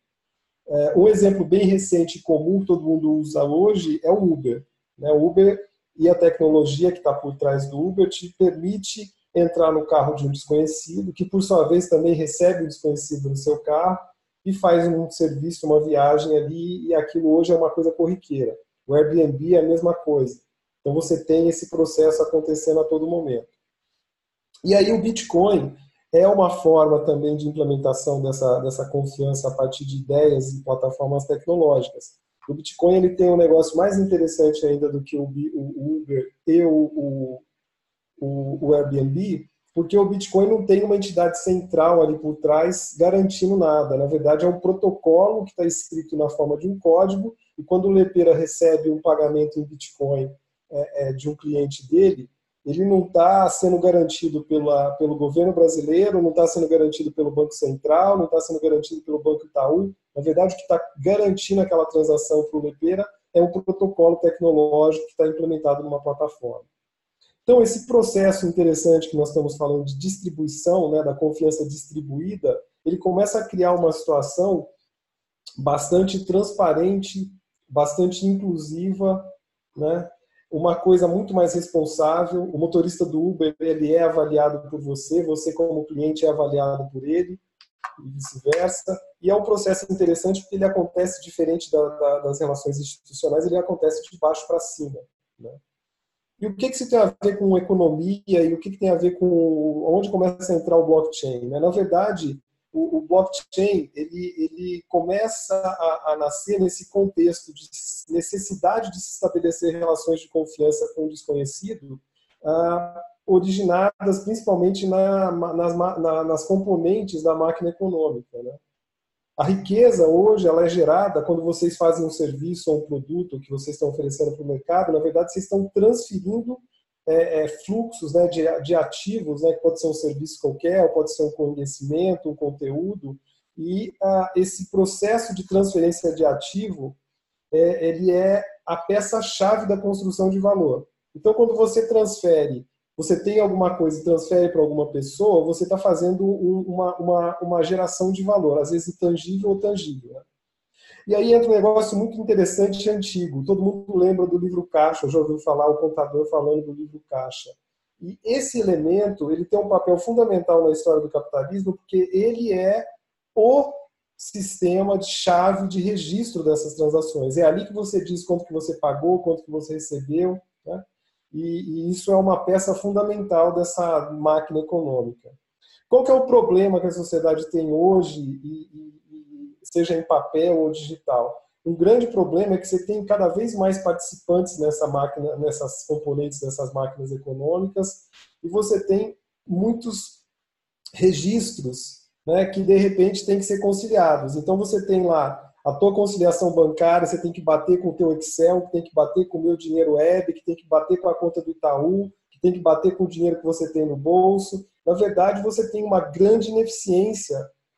Um exemplo bem recente e comum que todo mundo usa hoje é o Uber, né? O Uber e a tecnologia que está por trás do Uber te permite entrar no carro de um desconhecido, que por sua vez também recebe um desconhecido no seu carro e faz um serviço, uma viagem ali, e aquilo hoje é uma coisa corriqueira. O Airbnb é a mesma coisa. Então você tem esse processo acontecendo a todo momento. E aí o Bitcoin é uma forma também de implementação dessa confiança a partir de ideias e plataformas tecnológicas. O Bitcoin ele tem um negócio mais interessante ainda do que o Uber e o Airbnb, porque o Bitcoin não tem uma entidade central ali por trás garantindo nada. Na verdade é um protocolo que está escrito na forma de um código. E quando o Leipera recebe um pagamento em Bitcoin de um cliente dele, ele não está sendo garantido pelo governo brasileiro, não está sendo garantido pelo Banco Central, não está sendo garantido pelo Banco Itaú. Na verdade, o que está garantindo aquela transação para o Leipera é um protocolo tecnológico que está implementado numa plataforma. Então, esse processo interessante que nós estamos falando de distribuição, né, da confiança distribuída, ele começa a criar uma situação bastante transparente, bastante inclusiva, né? uma coisa muito mais responsável. O motorista do Uber, ele é avaliado por você, você como cliente é avaliado por ele, e vice-versa. E é um processo interessante porque ele acontece diferente das relações institucionais, ele acontece de baixo para cima, né? E o que isso tem a ver com economia e o que tem a ver com onde começa a entrar o blockchain, né? Na verdade, o blockchain ele começa a nascer nesse contexto de necessidade de se estabelecer relações de confiança com o desconhecido, originadas principalmente nas componentes da máquina econômica, né? A riqueza hoje ela é gerada quando vocês fazem um serviço ou um produto que vocês estão oferecendo para o mercado. Na verdade, vocês estão transferindo fluxos, né, de ativos, né, que pode ser um serviço qualquer, ou pode ser um conhecimento, um conteúdo. E esse processo de transferência de ativo, ele é a peça-chave da construção de valor. Então, quando você transfere, você tem alguma coisa e transfere para alguma pessoa, você está fazendo uma geração de valor, às vezes intangível ou tangível, né? E aí entra um negócio muito interessante e antigo. Todo mundo lembra do livro Caixa, já ouviu falar o contador falando do livro Caixa. E esse elemento, ele tem um papel fundamental na história do capitalismo, porque ele é o sistema de chave de registro dessas transações. É ali que você diz quanto que você pagou, quanto que você recebeu, né? E isso é uma peça fundamental dessa máquina econômica. Qual que é o problema que a sociedade tem hoje, seja em papel ou digital? Um grande problema é que você tem cada vez mais participantes nessa máquina, nessas componentes dessas máquinas econômicas, e você tem muitos registros, né, que de repente tem que ser conciliados. Então você tem lá a tua conciliação bancária, você tem que bater com o teu Excel, que tem que bater com o Meu Dinheiro Web, que tem que bater com a conta do Itaú, que tem que bater com o dinheiro que você tem no bolso. Na verdade, você tem uma grande ineficiência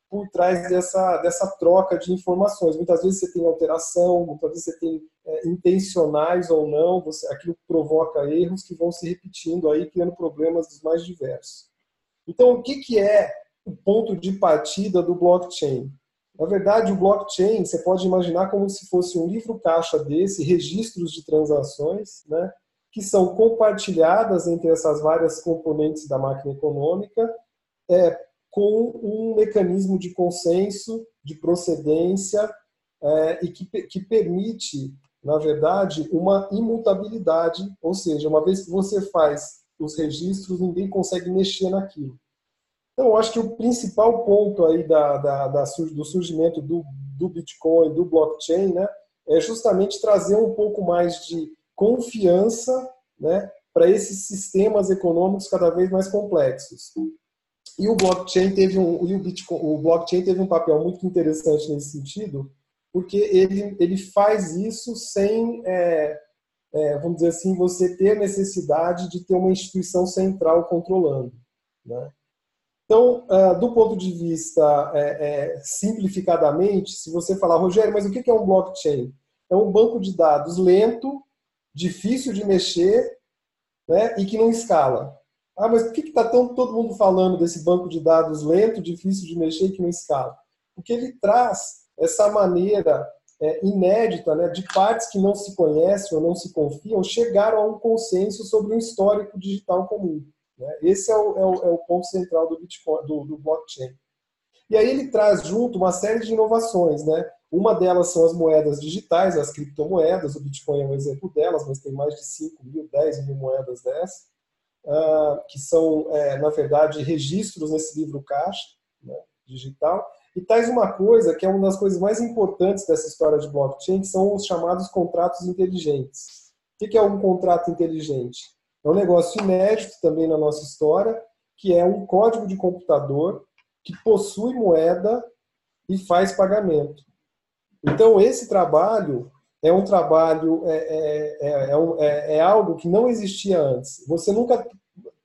por trás dessa troca de informações. Muitas vezes você tem alteração, muitas vezes você tem intencionais ou não, aquilo provoca erros que vão se repetindo, aí criando problemas dos mais diversos. Então, o que é o ponto de partida do blockchain? Na verdade, o blockchain, você pode imaginar como se fosse um livro caixa desse, registros de transações, né, que são compartilhadas entre essas várias componentes da máquina econômica, com um mecanismo de consenso, de procedência, e que permite, na verdade, uma imutabilidade, ou seja, uma vez que você faz os registros, ninguém consegue mexer naquilo. Então, eu acho que o principal ponto aí do surgimento do Bitcoin, do blockchain, né, é justamente trazer um pouco mais de confiança, né, para esses sistemas econômicos cada vez mais complexos. E o blockchain teve um papel muito interessante nesse sentido, porque ele faz isso sem, vamos dizer assim, você ter necessidade de ter uma instituição central controlando, né? Então, do ponto de vista simplificadamente, se você falar, Rogério, mas o que é um blockchain? É um banco de dados lento, difícil de mexer, né, e que não escala. Ah, mas por que está todo mundo falando desse banco de dados lento, difícil de mexer e que não escala? Porque ele traz essa maneira inédita, né, de partes que não se conhecem ou não se confiam chegar a um consenso sobre um histórico digital comum. Esse é o ponto central do Bitcoin, do blockchain. E aí ele traz junto uma série de inovações, né? Uma delas são as moedas digitais, as criptomoedas. O Bitcoin é um exemplo delas, mas tem mais de 5 mil, 10 mil moedas dessas, que são, na verdade, registros nesse livro caixa, né, digital. E traz uma coisa que é uma das coisas mais importantes dessa história de blockchain, que são os chamados contratos inteligentes. O que é um contrato inteligente? É um negócio inédito também na nossa história, que é um código de computador que possui moeda e faz pagamento. Então, esse trabalho é algo que não existia antes. Você nunca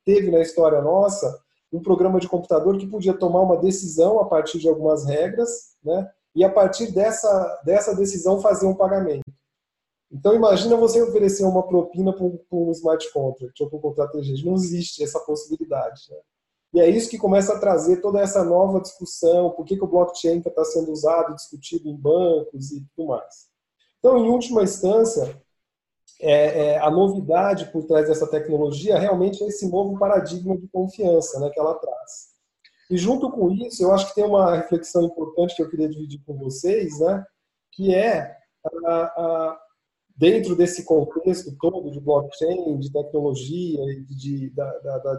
teve na história nossa um programa de computador que podia tomar uma decisão a partir de algumas regras, né, e a partir dessa decisão fazer um pagamento. Então, imagina você oferecer uma propina para um smart contract ou para um contrato inteligente. Não existe essa possibilidade, né? E é isso que começa a trazer toda essa nova discussão, por que o blockchain está sendo usado, discutido em bancos e tudo mais. Então, em última instância, a novidade por trás dessa tecnologia realmente é esse novo paradigma de confiança, né, que ela traz. E junto com isso, eu acho que tem uma reflexão importante que eu queria dividir com vocês, né, que é, dentro desse contexto todo de blockchain, de tecnologia,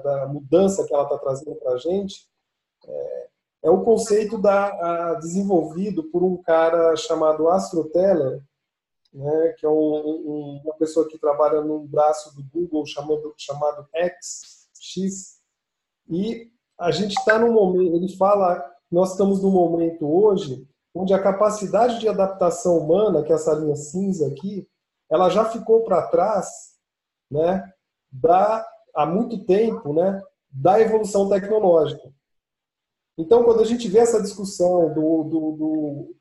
da mudança que ela está trazendo para a gente, é o conceito desenvolvido por um cara chamado Astro Teller, né, que é uma pessoa que trabalha num braço do Google chamado X, e a gente está num momento, ele fala, nós estamos num momento hoje onde a capacidade de adaptação humana, que é essa linha cinza aqui, ela já ficou para trás, né, há muito tempo, né, da evolução tecnológica. Então, quando a gente vê essa discussão do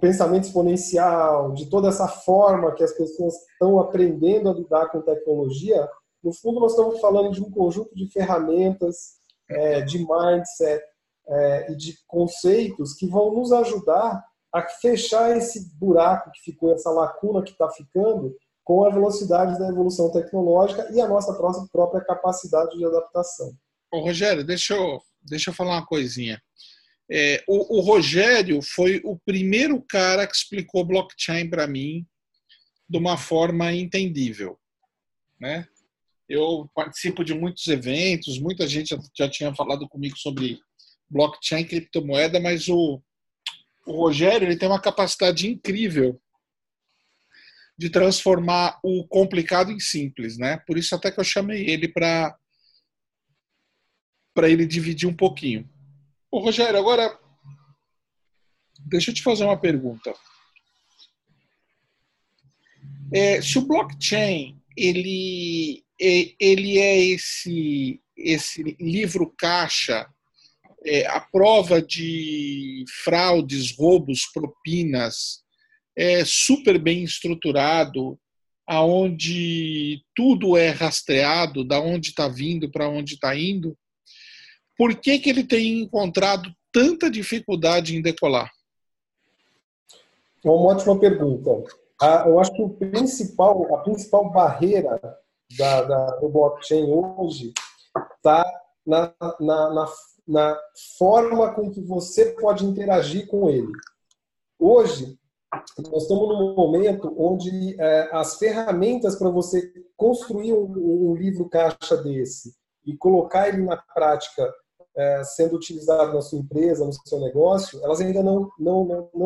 pensamento exponencial, de toda essa forma que as pessoas estão aprendendo a lidar com tecnologia, no fundo nós estamos falando de um conjunto de ferramentas, de mindset, e de conceitos que vão nos ajudar a fechar esse buraco que ficou, essa lacuna que está ficando com a velocidade da evolução tecnológica e a nossa própria capacidade de adaptação. Ô, Rogério, deixa eu falar uma coisinha. O Rogério foi o primeiro cara que explicou blockchain para mim de uma forma entendível, né? Eu participo de muitos eventos, muita gente já tinha falado comigo sobre blockchain, criptomoeda, mas o Rogério, ele tem uma capacidade incrível de transformar o complicado em simples, né? Por isso até que eu chamei ele para ele dividir um pouquinho. Ô, Rogério, agora deixa eu te fazer uma pergunta. Se o blockchain ele é esse livro caixa, a prova de fraudes, roubos, propinas, super bem estruturado, aonde tudo é rastreado, da onde está vindo para onde está indo. Por que que ele tem encontrado tanta dificuldade em decolar? É uma ótima pergunta. Eu acho que a principal barreira do blockchain hoje está na forma com que você pode interagir com ele. Hoje, nós estamos num momento onde as ferramentas para você construir um livro caixa desse e colocar ele na prática sendo utilizado na sua empresa, no seu negócio, elas ainda não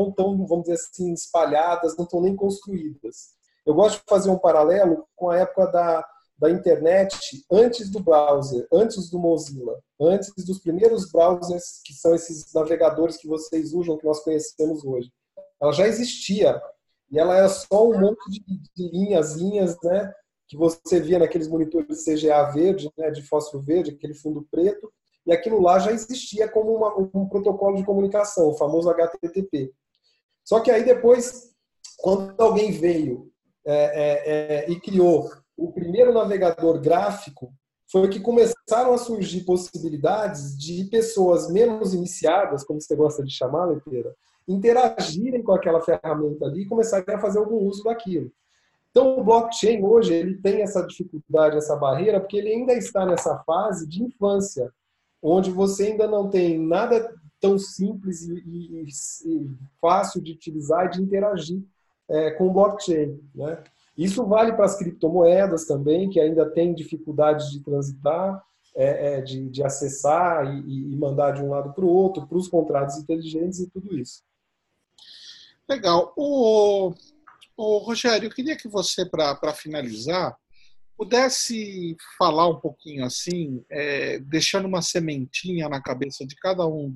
estão, vamos dizer assim, espalhadas, não estão nem construídas. Eu gosto de fazer um paralelo com a época da internet antes do browser, antes do Mozilla, antes dos primeiros browsers, que são esses navegadores que vocês usam, que nós conhecemos hoje. Ela já existia, e ela era só um monte de linhazinhas, né, que você via naqueles monitores CGA verde, né, de fósforo verde, aquele fundo preto, e aquilo lá já existia como um protocolo de comunicação, o famoso HTTP. Só que aí depois, quando alguém veio e criou o primeiro navegador gráfico, foi que começaram a surgir possibilidades de pessoas menos iniciadas, como você gosta de chamar, Leipera, interagirem com aquela ferramenta ali e começarem a fazer algum uso daquilo. Então, o blockchain hoje ele tem essa dificuldade, essa barreira, porque ele ainda está nessa fase de infância, onde você ainda não tem nada tão simples e fácil de utilizar e de interagir com o blockchain, né? Isso vale para as criptomoedas também, que ainda tem dificuldades de transitar, de acessar e mandar de um lado para o outro, para os contratos inteligentes e tudo isso. Legal. Ô, Rogério, eu queria que você, para finalizar, pudesse falar um pouquinho assim, deixando uma sementinha na cabeça de cada um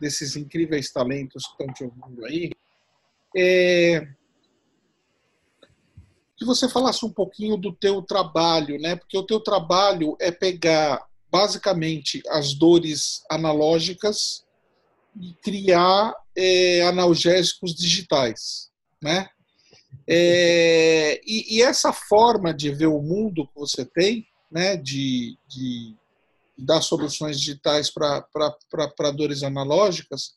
desses incríveis talentos que estão te ouvindo aí, que você falasse um pouquinho do teu trabalho, né? Porque o teu trabalho é pegar, basicamente, as dores analógicas e criar analgésicos digitais, né? E essa forma de ver o mundo que você tem, né, de dar soluções digitais para dores analógicas,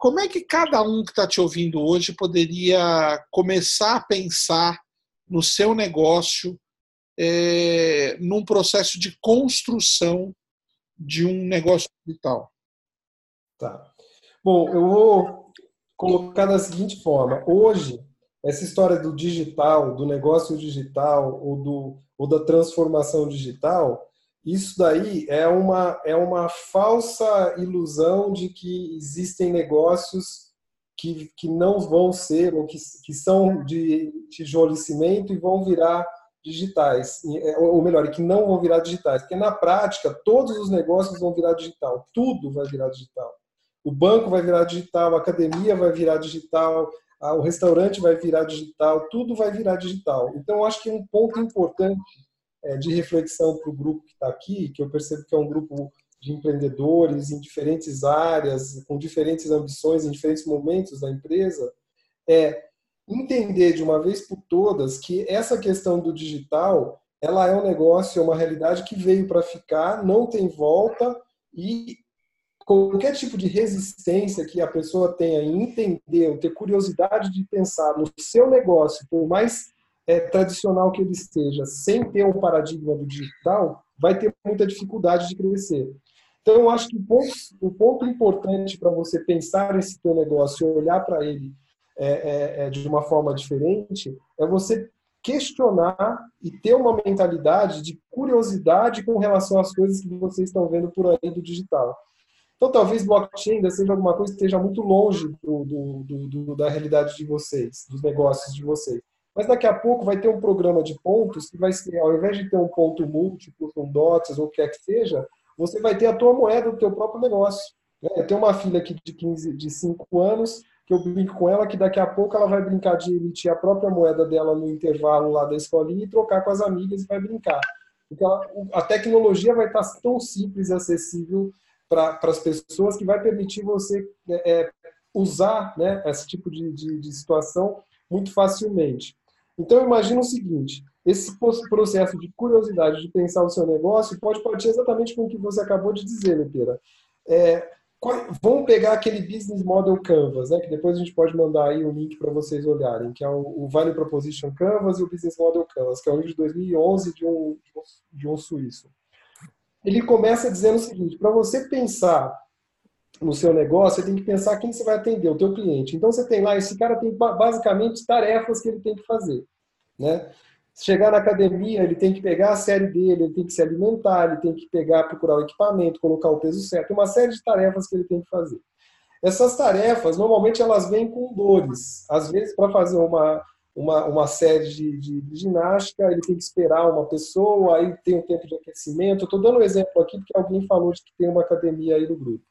Como é que cada um que está te ouvindo hoje poderia começar a pensar no seu negócio, num processo de construção de um negócio digital? Tá. Bom, eu vou colocar da seguinte forma. Hoje, essa história do digital, do negócio digital ou da transformação digital, isso daí é uma falsa ilusão de que existem negócios que não vão ser, ou que são de tijolo e cimento e vão virar digitais. Ou melhor, que não vão virar digitais. Porque na prática, todos os negócios vão virar digital. Tudo vai virar digital. O banco vai virar digital, a academia vai virar digital, o restaurante vai virar digital, tudo vai virar digital. Então, eu acho que um ponto importante de reflexão para o grupo que está aqui, que eu percebo que é um grupo de empreendedores em diferentes áreas, com diferentes ambições, em diferentes momentos da empresa, é entender de uma vez por todas que essa questão do digital, ela é um negócio, é uma realidade que veio para ficar, não tem volta, e qualquer tipo de resistência que a pessoa tenha em entender ou ter curiosidade de pensar no seu negócio, por mais tradicional que ele esteja, sem ter um paradigma do digital, vai ter muita dificuldade de crescer. Então, eu acho que o ponto importante para você pensar esse seu negócio e olhar para ele de uma forma diferente é você questionar e ter uma mentalidade de curiosidade com relação às coisas que vocês estão vendo por aí do digital. Então, talvez blockchain ainda seja alguma coisa que esteja muito longe da realidade de vocês, dos negócios de vocês. Mas daqui a pouco vai ter um programa de pontos que vai ser, ao invés de ter um ponto múltiplo, com dots ou o que é que seja, você vai ter a tua moeda do teu próprio negócio. Eu tenho uma filha aqui de 5 anos, que eu brinco com ela, que daqui a pouco ela vai brincar de emitir a própria moeda dela no intervalo lá da escolinha e trocar com as amigas e vai brincar. Então, a tecnologia vai estar tão simples e acessível para as pessoas que vai permitir você usar esse tipo de situação muito facilmente. Então, imagina o seguinte, esse processo de curiosidade de pensar o seu negócio pode partir exatamente com o que você acabou de dizer, Leipera. Vamos pegar aquele Business Model Canvas, que depois a gente pode mandar aí um link para vocês olharem, que é o Value Proposition Canvas e o Business Model Canvas, que é um livro de 2011 de um suíço. Ele começa dizendo o seguinte, para você pensar no seu negócio, você tem que pensar quem você vai atender, o teu cliente. Então, você tem lá, esse cara tem basicamente tarefas que ele tem que fazer, Chegar na academia, ele tem que pegar a série dele, ele tem que se alimentar, ele tem que procurar o equipamento, colocar o peso certo, uma série de tarefas que ele tem que fazer. Essas tarefas, normalmente, elas vêm com dores. Às vezes, para fazer uma série de ginástica, ele tem que esperar uma pessoa, aí tem um tempo de aquecimento. Eu estou dando um exemplo aqui, porque alguém falou de que tem uma academia aí no grupo.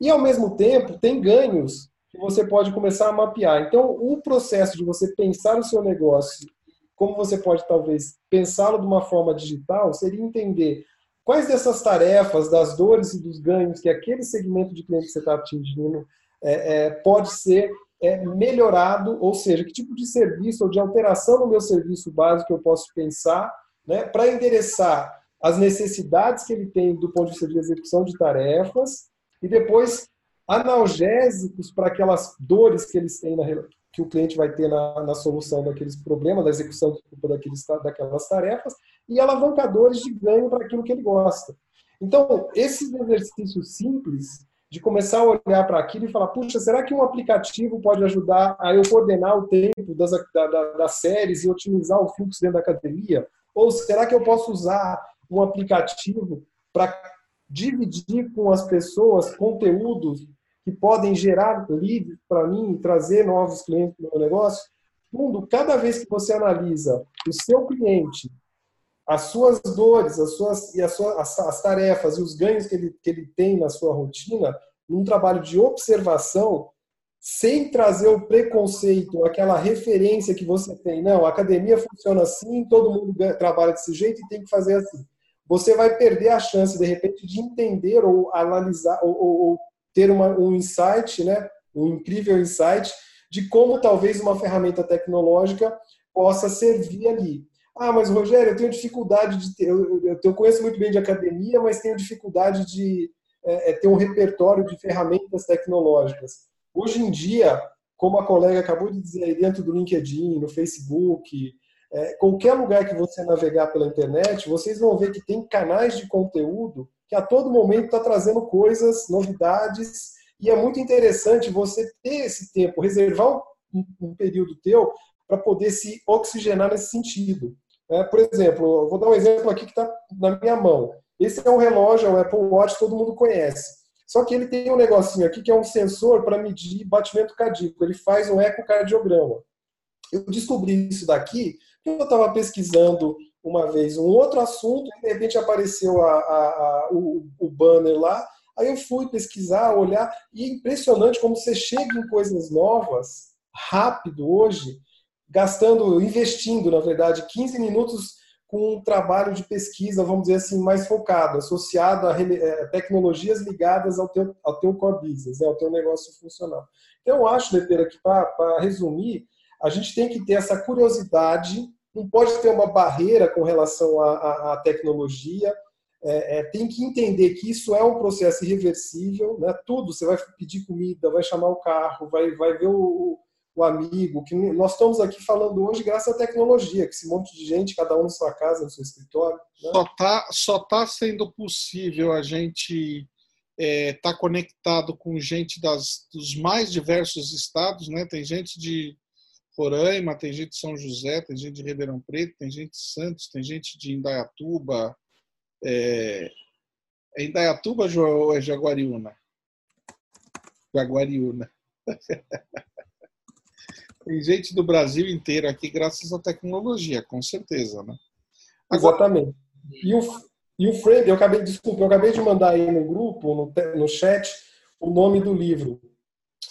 E, ao mesmo tempo, tem ganhos que você pode começar a mapear. Então, o processo de você pensar o seu negócio, como você pode, talvez, pensá-lo de uma forma digital, seria entender quais dessas tarefas, das dores e dos ganhos que aquele segmento de cliente que você está atingindo pode ser melhorado, ou seja, que tipo de serviço ou de alteração no meu serviço básico eu posso pensar para endereçar as necessidades que ele tem do ponto de vista de execução de tarefas, e depois analgésicos para aquelas dores que eles têm que o cliente vai ter na solução daqueles problemas, da execução daquelas tarefas, e alavancadores de ganho para aquilo que ele gosta. Então, esses exercícios simples de começar a olhar para aquilo e falar, puxa, será que um aplicativo pode ajudar a eu coordenar o tempo das séries e otimizar o fluxo dentro da academia? Ou será que eu posso usar um aplicativo para dividir com as pessoas conteúdos que podem gerar leads para mim e trazer novos clientes para o meu negócio? Segundo, cada vez que você analisa o seu cliente, as suas dores, as tarefas e os ganhos que ele tem na sua rotina, num trabalho de observação, sem trazer o preconceito, aquela referência que você tem. Não, a academia funciona assim, todo mundo trabalha desse jeito e tem que fazer assim. Você vai perder a chance, de repente, de entender ou analisar ou ter um insight, um incrível insight de como talvez uma ferramenta tecnológica possa servir ali. Ah, mas Rogério, eu tenho dificuldade de ter... Eu conheço muito bem de academia, mas tenho dificuldade de ter um repertório de ferramentas tecnológicas. Hoje em dia, como a colega acabou de dizer, dentro do LinkedIn, no Facebook, qualquer lugar que você navegar pela internet, vocês vão ver que tem canais de conteúdo que a todo momento está trazendo coisas, novidades, e é muito interessante você ter esse tempo, reservar um período teu para poder se oxigenar nesse sentido. Por exemplo, eu vou dar um exemplo aqui que está na minha mão. Esse é um relógio, é um Apple Watch, todo mundo conhece. Só que ele tem um negocinho aqui que é um sensor para medir batimento cardíaco. Ele faz um ecocardiograma. Eu descobri isso daqui porque eu estava pesquisando uma vez um outro assunto e de repente apareceu o banner lá. Aí eu fui pesquisar, olhar, e é impressionante como você chega em coisas novas rápido hoje, investindo, na verdade, 15 minutos com um trabalho de pesquisa, vamos dizer assim, mais focado, associado a tecnologias ligadas ao teu core business, ao teu negócio funcional. Então, eu acho, Leipera, que para resumir, a gente tem que ter essa curiosidade, não pode ter uma barreira com relação à tecnologia, tem que entender que isso é um processo irreversível, né? Tudo, você vai pedir comida, vai chamar o carro, vai ver o amigo, que nós estamos aqui falando hoje graças à tecnologia, que esse monte de gente, cada um na sua casa, no seu escritório. Né? Só tá sendo possível a gente tá conectado com gente dos mais diversos estados, né? Tem gente de Roraima, tem gente de São José, tem gente de Ribeirão Preto, tem gente de Santos, tem gente de Indaiatuba. É Indaiatuba ou é Jaguariúna? Jaguariúna. Tem gente do Brasil inteiro aqui, graças à tecnologia, com certeza, né? Agora... Exatamente. E o Frame, eu acabei de mandar aí no grupo, no chat, o nome do livro,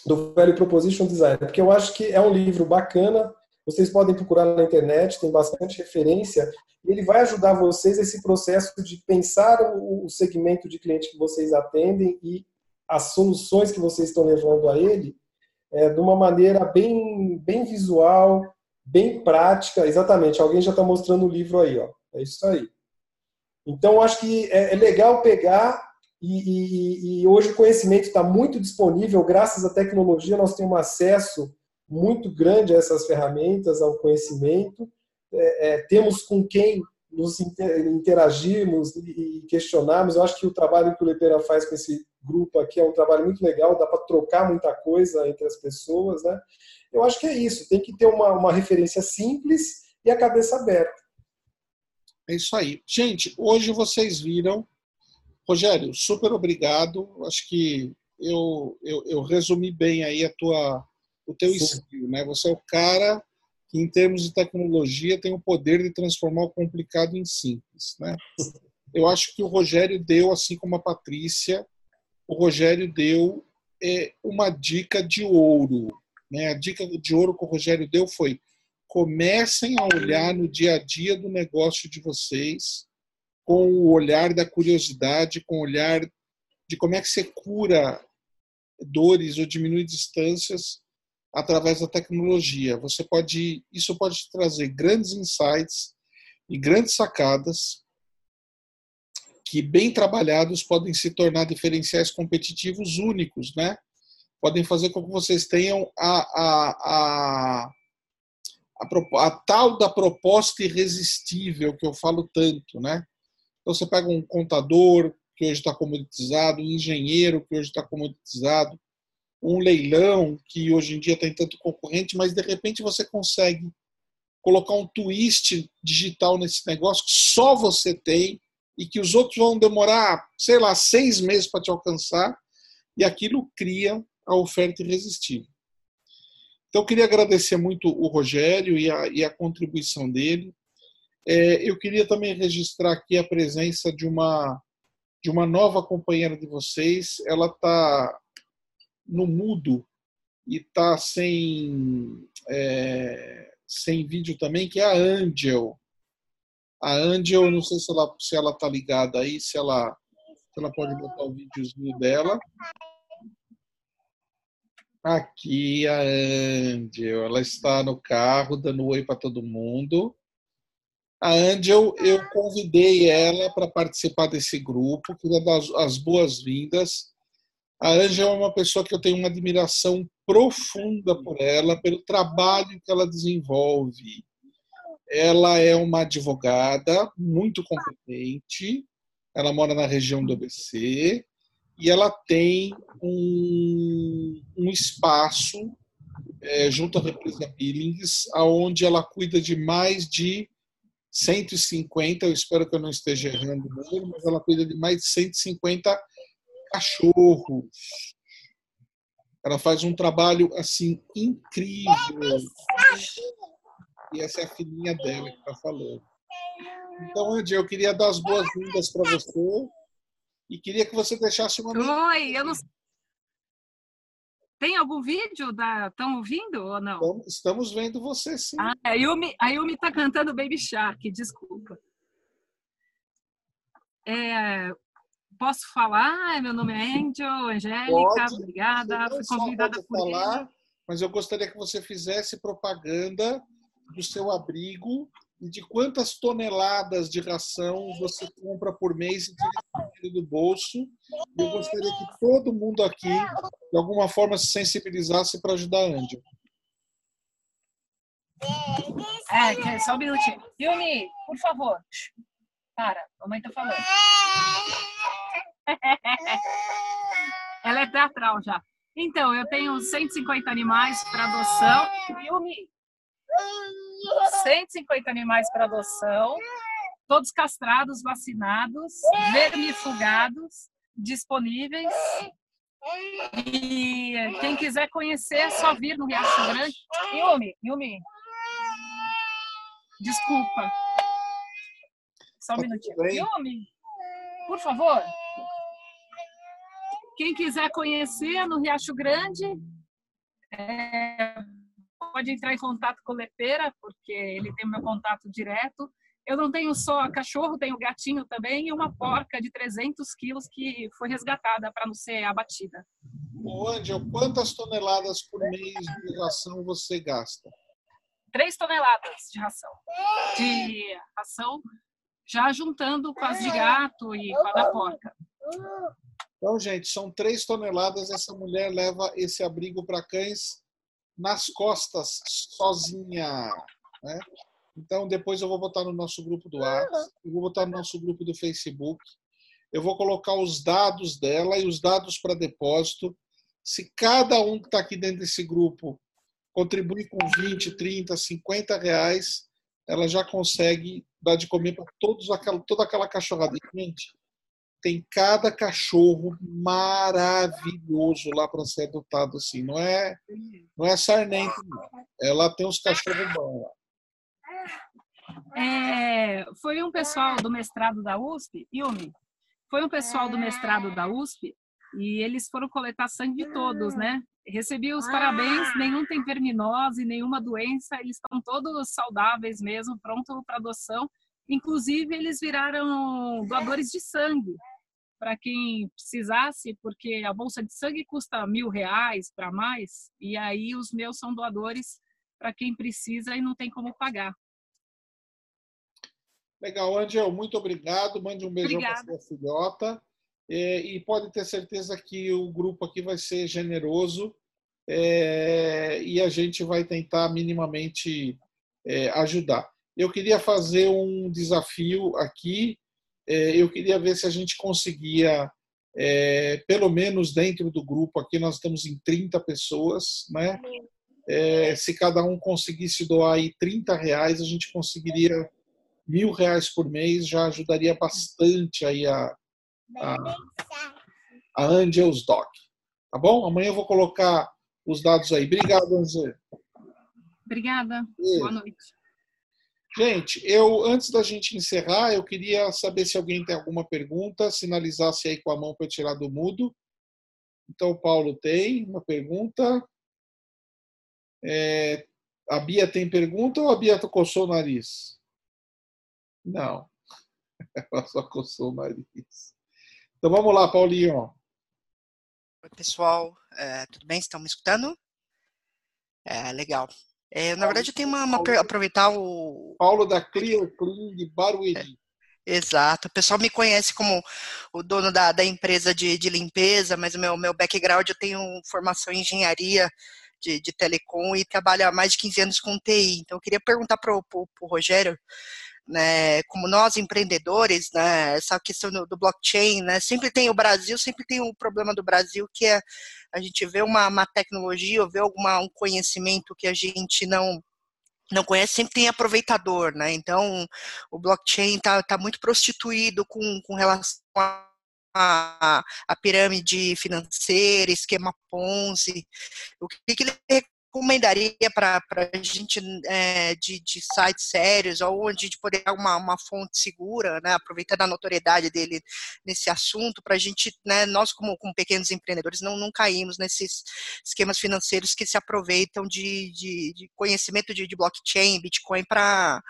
do Value Proposition Design, porque eu acho que é um livro bacana, vocês podem procurar na internet, tem bastante referência, e ele vai ajudar vocês nesse processo de pensar o segmento de cliente que vocês atendem e as soluções que vocês estão levando a ele, de uma maneira bem visual, bem prática. Exatamente, alguém já está mostrando o livro aí, ó. É isso aí. Então, acho que é legal pegar, e hoje o conhecimento está muito disponível, graças à tecnologia nós temos um acesso muito grande a essas ferramentas, ao conhecimento, temos com quem nos interagirmos e questionarmos. Eu acho que o trabalho que o Leipera faz com esse grupo aqui é um trabalho muito legal, dá para trocar muita coisa entre as pessoas, né? Eu acho que é isso, tem que ter uma referência simples e a cabeça aberta. É isso aí. Gente, hoje vocês viram. Rogério, super obrigado. Acho que eu resumi bem aí o teu skill, né? Você é o cara que, em termos de tecnologia, tem o poder de transformar o complicado em simples, né? Eu acho que o Rogério deu, assim como a Patrícia, uma dica de ouro, né? A dica de ouro que o Rogério deu foi: comecem a olhar no dia a dia do negócio de vocês com o olhar da curiosidade, com o olhar de como é que você cura dores ou diminui distâncias através da tecnologia. Isso pode te trazer grandes insights e grandes sacadas que, bem trabalhados, podem se tornar diferenciais competitivos únicos, né? Podem fazer com que vocês tenham a tal da proposta irresistível que eu falo tanto, né? Então, você pega um contador que hoje está comoditizado, um engenheiro que hoje está comoditizado, um leilão que hoje em dia tem tanto concorrente, mas de repente você consegue colocar um twist digital nesse negócio que só você tem e que os outros vão demorar, sei lá, 6 meses para te alcançar, e aquilo cria a oferta irresistível. Então, eu queria agradecer muito o Rogério e a contribuição dele. Eu queria também registrar aqui a presença de uma nova companheira de vocês. Ela está no mudo e está sem vídeo também, que é a Angel. A Angel, não sei se ela está ligada aí, se ela pode botar o videozinho dela. Aqui a Angel, ela está no carro dando oi para todo mundo. A Angel, eu convidei ela para participar desse grupo, queria dar as boas-vindas. A Ângela é uma pessoa que eu tenho uma admiração profunda por ela, pelo trabalho que ela desenvolve. Ela é uma advogada muito competente, ela mora na região do ABC e ela tem um espaço junto à Represa Billings, onde ela cuida de mais de 150, eu espero que eu não esteja errando, mas ela cuida de mais de 150 cachorros. Ela faz um trabalho assim incrível. E essa é a filhinha dela que está falando. Então, Andy, eu queria dar as boas-vindas para você e queria que você deixasse uma... Oi, eu não sei. Tem algum vídeo? Estão ouvindo ou não? Estamos vendo você, sim. Ah, a Yumi está cantando Baby Shark, desculpa. Posso falar? Meu nome é Angel, Angélica, obrigada. Fui convidada por falar, ele. Mas eu gostaria que você fizesse propaganda do seu abrigo e de quantas toneladas de ração você compra por mês e tira do bolso. Eu gostaria que todo mundo aqui, de alguma forma, se sensibilizasse para ajudar a Angel. Só um minutinho. Yumi, por favor. Para, a mamãe tá falando. Ela é teatral já. Então, eu tenho 150 animais para adoção. Yumi, 150 animais para adoção, todos castrados, vacinados, vermifugados, disponíveis. E quem quiser conhecer, é só vir no Riacho Grande. Yumi, desculpa. Só um minutinho. Yumi, por favor. Quem quiser conhecer no Riacho Grande, pode entrar em contato com o Leipera, porque ele tem o meu contato direto. Eu não tenho só cachorro, tenho gatinho também e uma porca de 300 quilos que foi resgatada para não ser abatida. Ô, Angel, quantas toneladas por mês de ração você gasta? 3 toneladas de ração. Já juntando com as de gato e com a da porca. Então, gente, são 3 toneladas. Essa mulher leva esse abrigo para cães nas costas, sozinha, né? Então, depois eu vou botar no nosso grupo do WhatsApp, eu vou botar no nosso grupo do Facebook, eu vou colocar os dados dela e os dados para depósito. Se cada um que está aqui dentro desse grupo contribuir com 20, 30, 50 reais, ela já consegue dar de comer para toda aquela cachorrada. Gente, tem cada cachorro maravilhoso lá para ser adotado, assim. Não é sarnento, não. Ela tem uns cachorros bons lá. Foi um pessoal do mestrado da USP, Yumi, e eles foram coletar sangue de todos, né? Recebi os parabéns, nenhum tem verminose, nenhuma doença, eles estão todos saudáveis mesmo, pronto para adoção. Inclusive, eles viraram doadores de sangue, para quem precisasse, porque a bolsa de sangue custa R$1.000 para mais, e aí os meus são doadores para quem precisa e não tem como pagar. Legal, Angel, muito obrigado, mande um beijão para sua filhota. E pode ter certeza que o grupo aqui vai ser generoso e a gente vai tentar minimamente ajudar. Eu queria fazer um desafio aqui, eu queria ver se a gente conseguia, pelo menos dentro do grupo aqui, nós estamos em 30 pessoas, né? Se cada um conseguisse doar aí R$30, a gente conseguiria R$1.000 por mês, já ajudaria bastante aí a Angel's Doc, tá bom? Amanhã eu vou colocar os dados aí. Obrigado, Angel. Obrigada. Boa noite. Gente, antes da gente encerrar, eu queria saber se alguém tem alguma pergunta, sinalizasse aí com a mão para eu tirar do mudo. Então, o Paulo tem uma pergunta. A Bia tem pergunta ou a Bia coçou o nariz? Não. Ela só coçou o nariz. Então, vamos lá, Paulinho. Oi, pessoal. Tudo bem? Estão me escutando? Legal. Na verdade, eu tenho aproveitar o... Paulo da Clear Clean de Barueri. Exato. O pessoal me conhece como o dono da empresa de limpeza, mas o meu background, eu tenho formação em engenharia de telecom e trabalho há mais de 15 anos com TI. Então, eu queria perguntar para o Rogério, né, como nós empreendedores, né, essa questão do blockchain, né, sempre tem o problema do Brasil, que é a gente vê uma tecnologia, ou vê um conhecimento que a gente não conhece, sempre tem aproveitador, né? Então, o blockchain tá muito prostituído com relação a pirâmide financeira, esquema Ponzi. O que ele recomendaria para a gente de sites sérios, onde a gente poder dar uma fonte segura, né, aproveitando a notoriedade dele nesse assunto, para a gente, né, nós como pequenos empreendedores, não caímos nesses esquemas financeiros que se aproveitam de conhecimento de blockchain, Bitcoin, para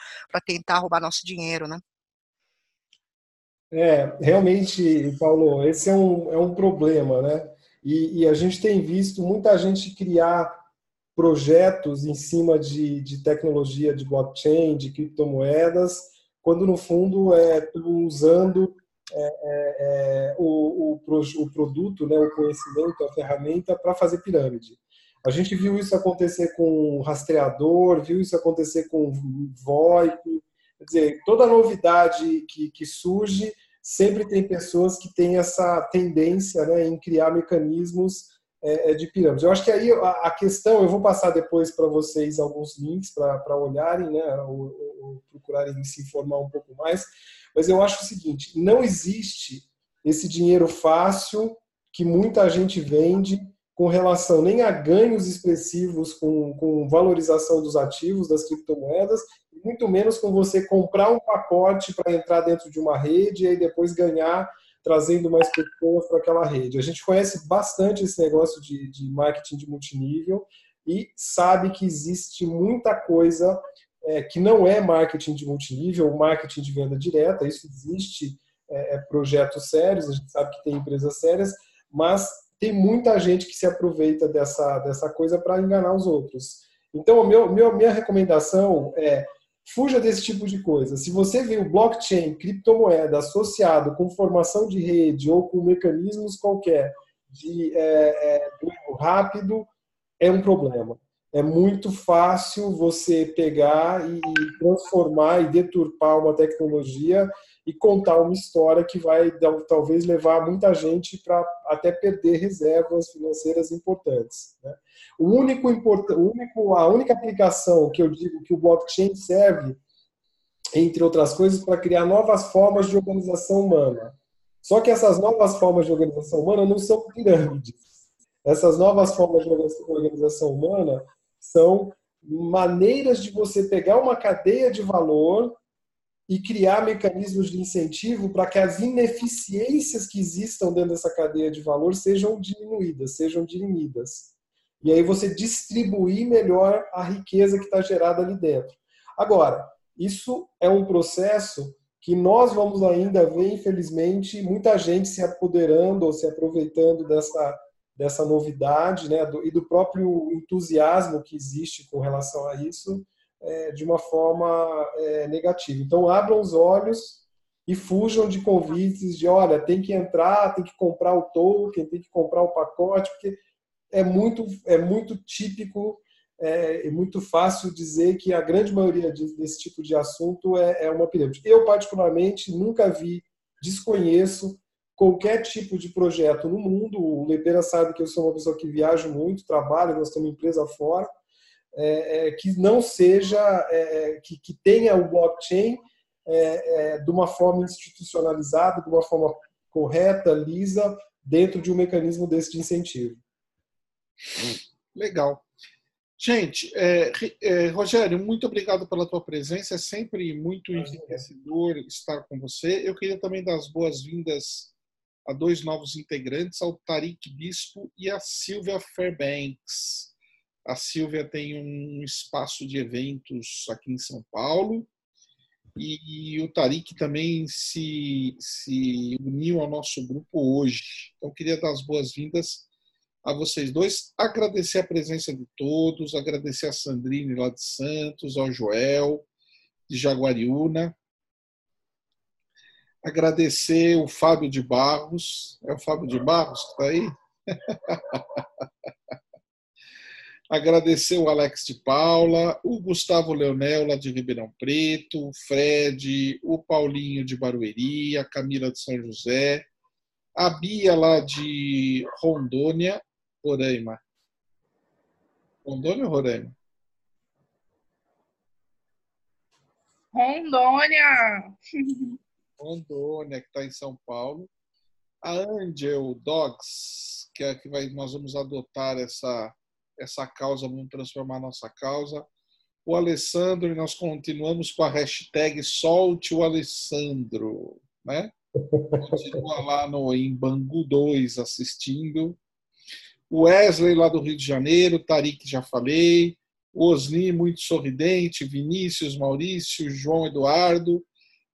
tentar roubar nosso dinheiro, né? É, realmente, Paulo, esse é um problema, né? E a gente tem visto muita gente criar projetos em cima de tecnologia de blockchain, de criptomoedas, quando no fundo usando o produto, né, o conhecimento, a ferramenta para fazer pirâmide. A gente viu isso acontecer com rastreador, viu isso acontecer com VoIP, quer dizer, toda novidade que surge, sempre tem pessoas que têm essa tendência, né, em criar mecanismos de pirâmide. Eu acho que aí a questão, eu vou passar depois para vocês alguns links para olharem, né, ou procurarem se informar um pouco mais, mas eu acho o seguinte, não existe esse dinheiro fácil que muita gente vende com relação nem a ganhos expressivos com valorização dos ativos, das criptomoedas, muito menos com você comprar um pacote para entrar dentro de uma rede e aí depois ganhar trazendo mais pessoas para aquela rede. A gente conhece bastante esse negócio de marketing de multinível e sabe que existe muita coisa que não é marketing de multinível, ou marketing de venda direta, isso existe, projetos sérios, a gente sabe que tem empresas sérias, mas tem muita gente que se aproveita dessa coisa para enganar os outros. Então, minha recomendação é: fuja desse tipo de coisa. Se você vê o blockchain, criptomoeda associado com formação de rede ou com mecanismos qualquer de ganho rápido, é um problema. É muito fácil você pegar e transformar e deturpar uma tecnologia e contar uma história que vai talvez levar muita gente para até perder reservas financeiras importantes, né? A única aplicação que eu digo que o blockchain serve, entre outras coisas, para criar novas formas de organização humana. Só que essas novas formas de organização humana não são pirâmides. Essas novas formas de organização humana são maneiras de você pegar uma cadeia de valor e criar mecanismos de incentivo para que as ineficiências que existam dentro dessa cadeia de valor sejam diminuídas, sejam dirimidas. E aí você distribuir melhor a riqueza que está gerada ali dentro. Agora, isso é um processo que nós vamos ainda ver, infelizmente, muita gente se apoderando ou se aproveitando dessa novidade, né, e do próprio entusiasmo que existe com relação a isso, de uma forma negativa. Então, abram os olhos e fujam de convites de, olha, tem que entrar, tem que comprar o token, tem que comprar o pacote, porque é muito típico, é muito fácil dizer que a grande maioria desse tipo de assunto é uma pirâmide. Eu, particularmente, nunca vi, desconheço qualquer tipo de projeto no mundo. O Leipera sabe que eu sou uma pessoa que viaja muito, trabalho, nós temos uma empresa fora, que não seja, que tenha o blockchain de uma forma institucionalizada, de uma forma correta, lisa, dentro de um mecanismo desse de incentivo. Legal. Gente, Rogério, muito obrigado pela tua presença, é sempre muito enriquecedor estar com você. Eu queria também dar as boas-vindas a dois novos integrantes, ao Tariq Bispo e a Silvia Fairbanks. A Silvia tem um espaço de eventos aqui em São Paulo e o Tariq também se uniu ao nosso grupo hoje. Então, eu queria dar as boas-vindas a vocês dois, agradecer a presença de todos, agradecer a Sandrine lá de Santos, ao Joel de Jaguariúna, agradecer o Fábio de Barros. É o Fábio de Barros que está aí? Agradecer o Alex de Paula, o Gustavo Leonel, lá de Ribeirão Preto, o Fred, o Paulinho de Barueri, a Camila de São José, a Bia, lá de Rondônia, Roraima. Rondônia ou Roraima? Rondônia! Rondônia, que está em São Paulo. A Angel Dogs, que é que nós vamos adotar essa causa, vamos transformar a nossa causa. O Alessandro, e nós continuamos com a hashtag Solte o Alessandro, né? Continua lá em Bangu 2 assistindo. O Wesley, lá do Rio de Janeiro, Tarik, já falei. O Osni, muito sorridente. Vinícius, Maurício, João Eduardo,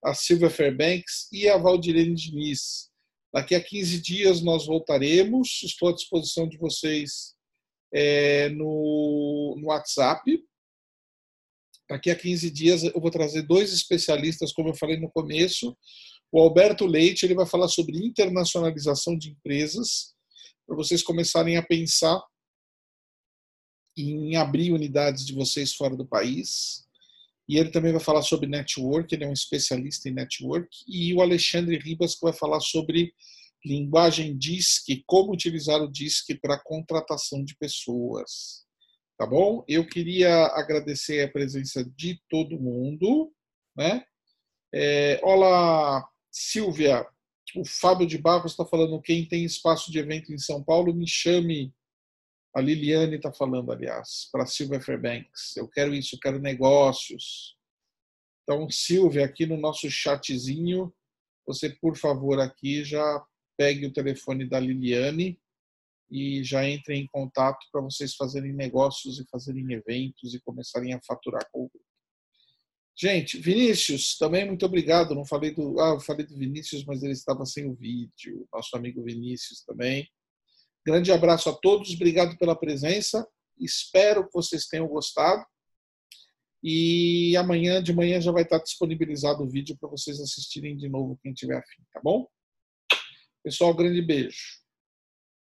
a Silvia Fairbanks e a Valdirene Diniz. Daqui a 15 dias nós voltaremos. Estou à disposição de vocês no WhatsApp. Daqui a 15 dias eu vou trazer 2 especialistas, como eu falei no começo. O Alberto Leite, ele vai falar sobre internacionalização de empresas, para vocês começarem a pensar em abrir unidades de vocês fora do país. E ele também vai falar sobre network, ele é um especialista em network. E o Alexandre Ribas, que vai falar sobre linguagem DISC, como utilizar o DISC para contratação de pessoas. Tá bom? Eu queria agradecer a presença de todo mundo, né? Olá, Silvia. O Fábio de Barros está falando, quem tem espaço de evento em São Paulo, me chame. A Liliane está falando, aliás, para a Silvia Fairbanks. Eu quero isso, eu quero negócios. Então, Silvia, aqui no nosso chatzinho, você, por favor, aqui já pegue o telefone da Liliane e já entre em contato para vocês fazerem negócios e fazerem eventos e começarem a faturar com o grupo. Gente, Vinícius, também muito obrigado. Não falei do, eu falei do Vinícius, mas ele estava sem o vídeo. Nosso amigo Vinícius também. Grande abraço a todos, obrigado pela presença. Espero que vocês tenham gostado. E amanhã de manhã já vai estar disponibilizado o vídeo para vocês assistirem de novo, quem tiver afim, tá bom? Pessoal, grande beijo.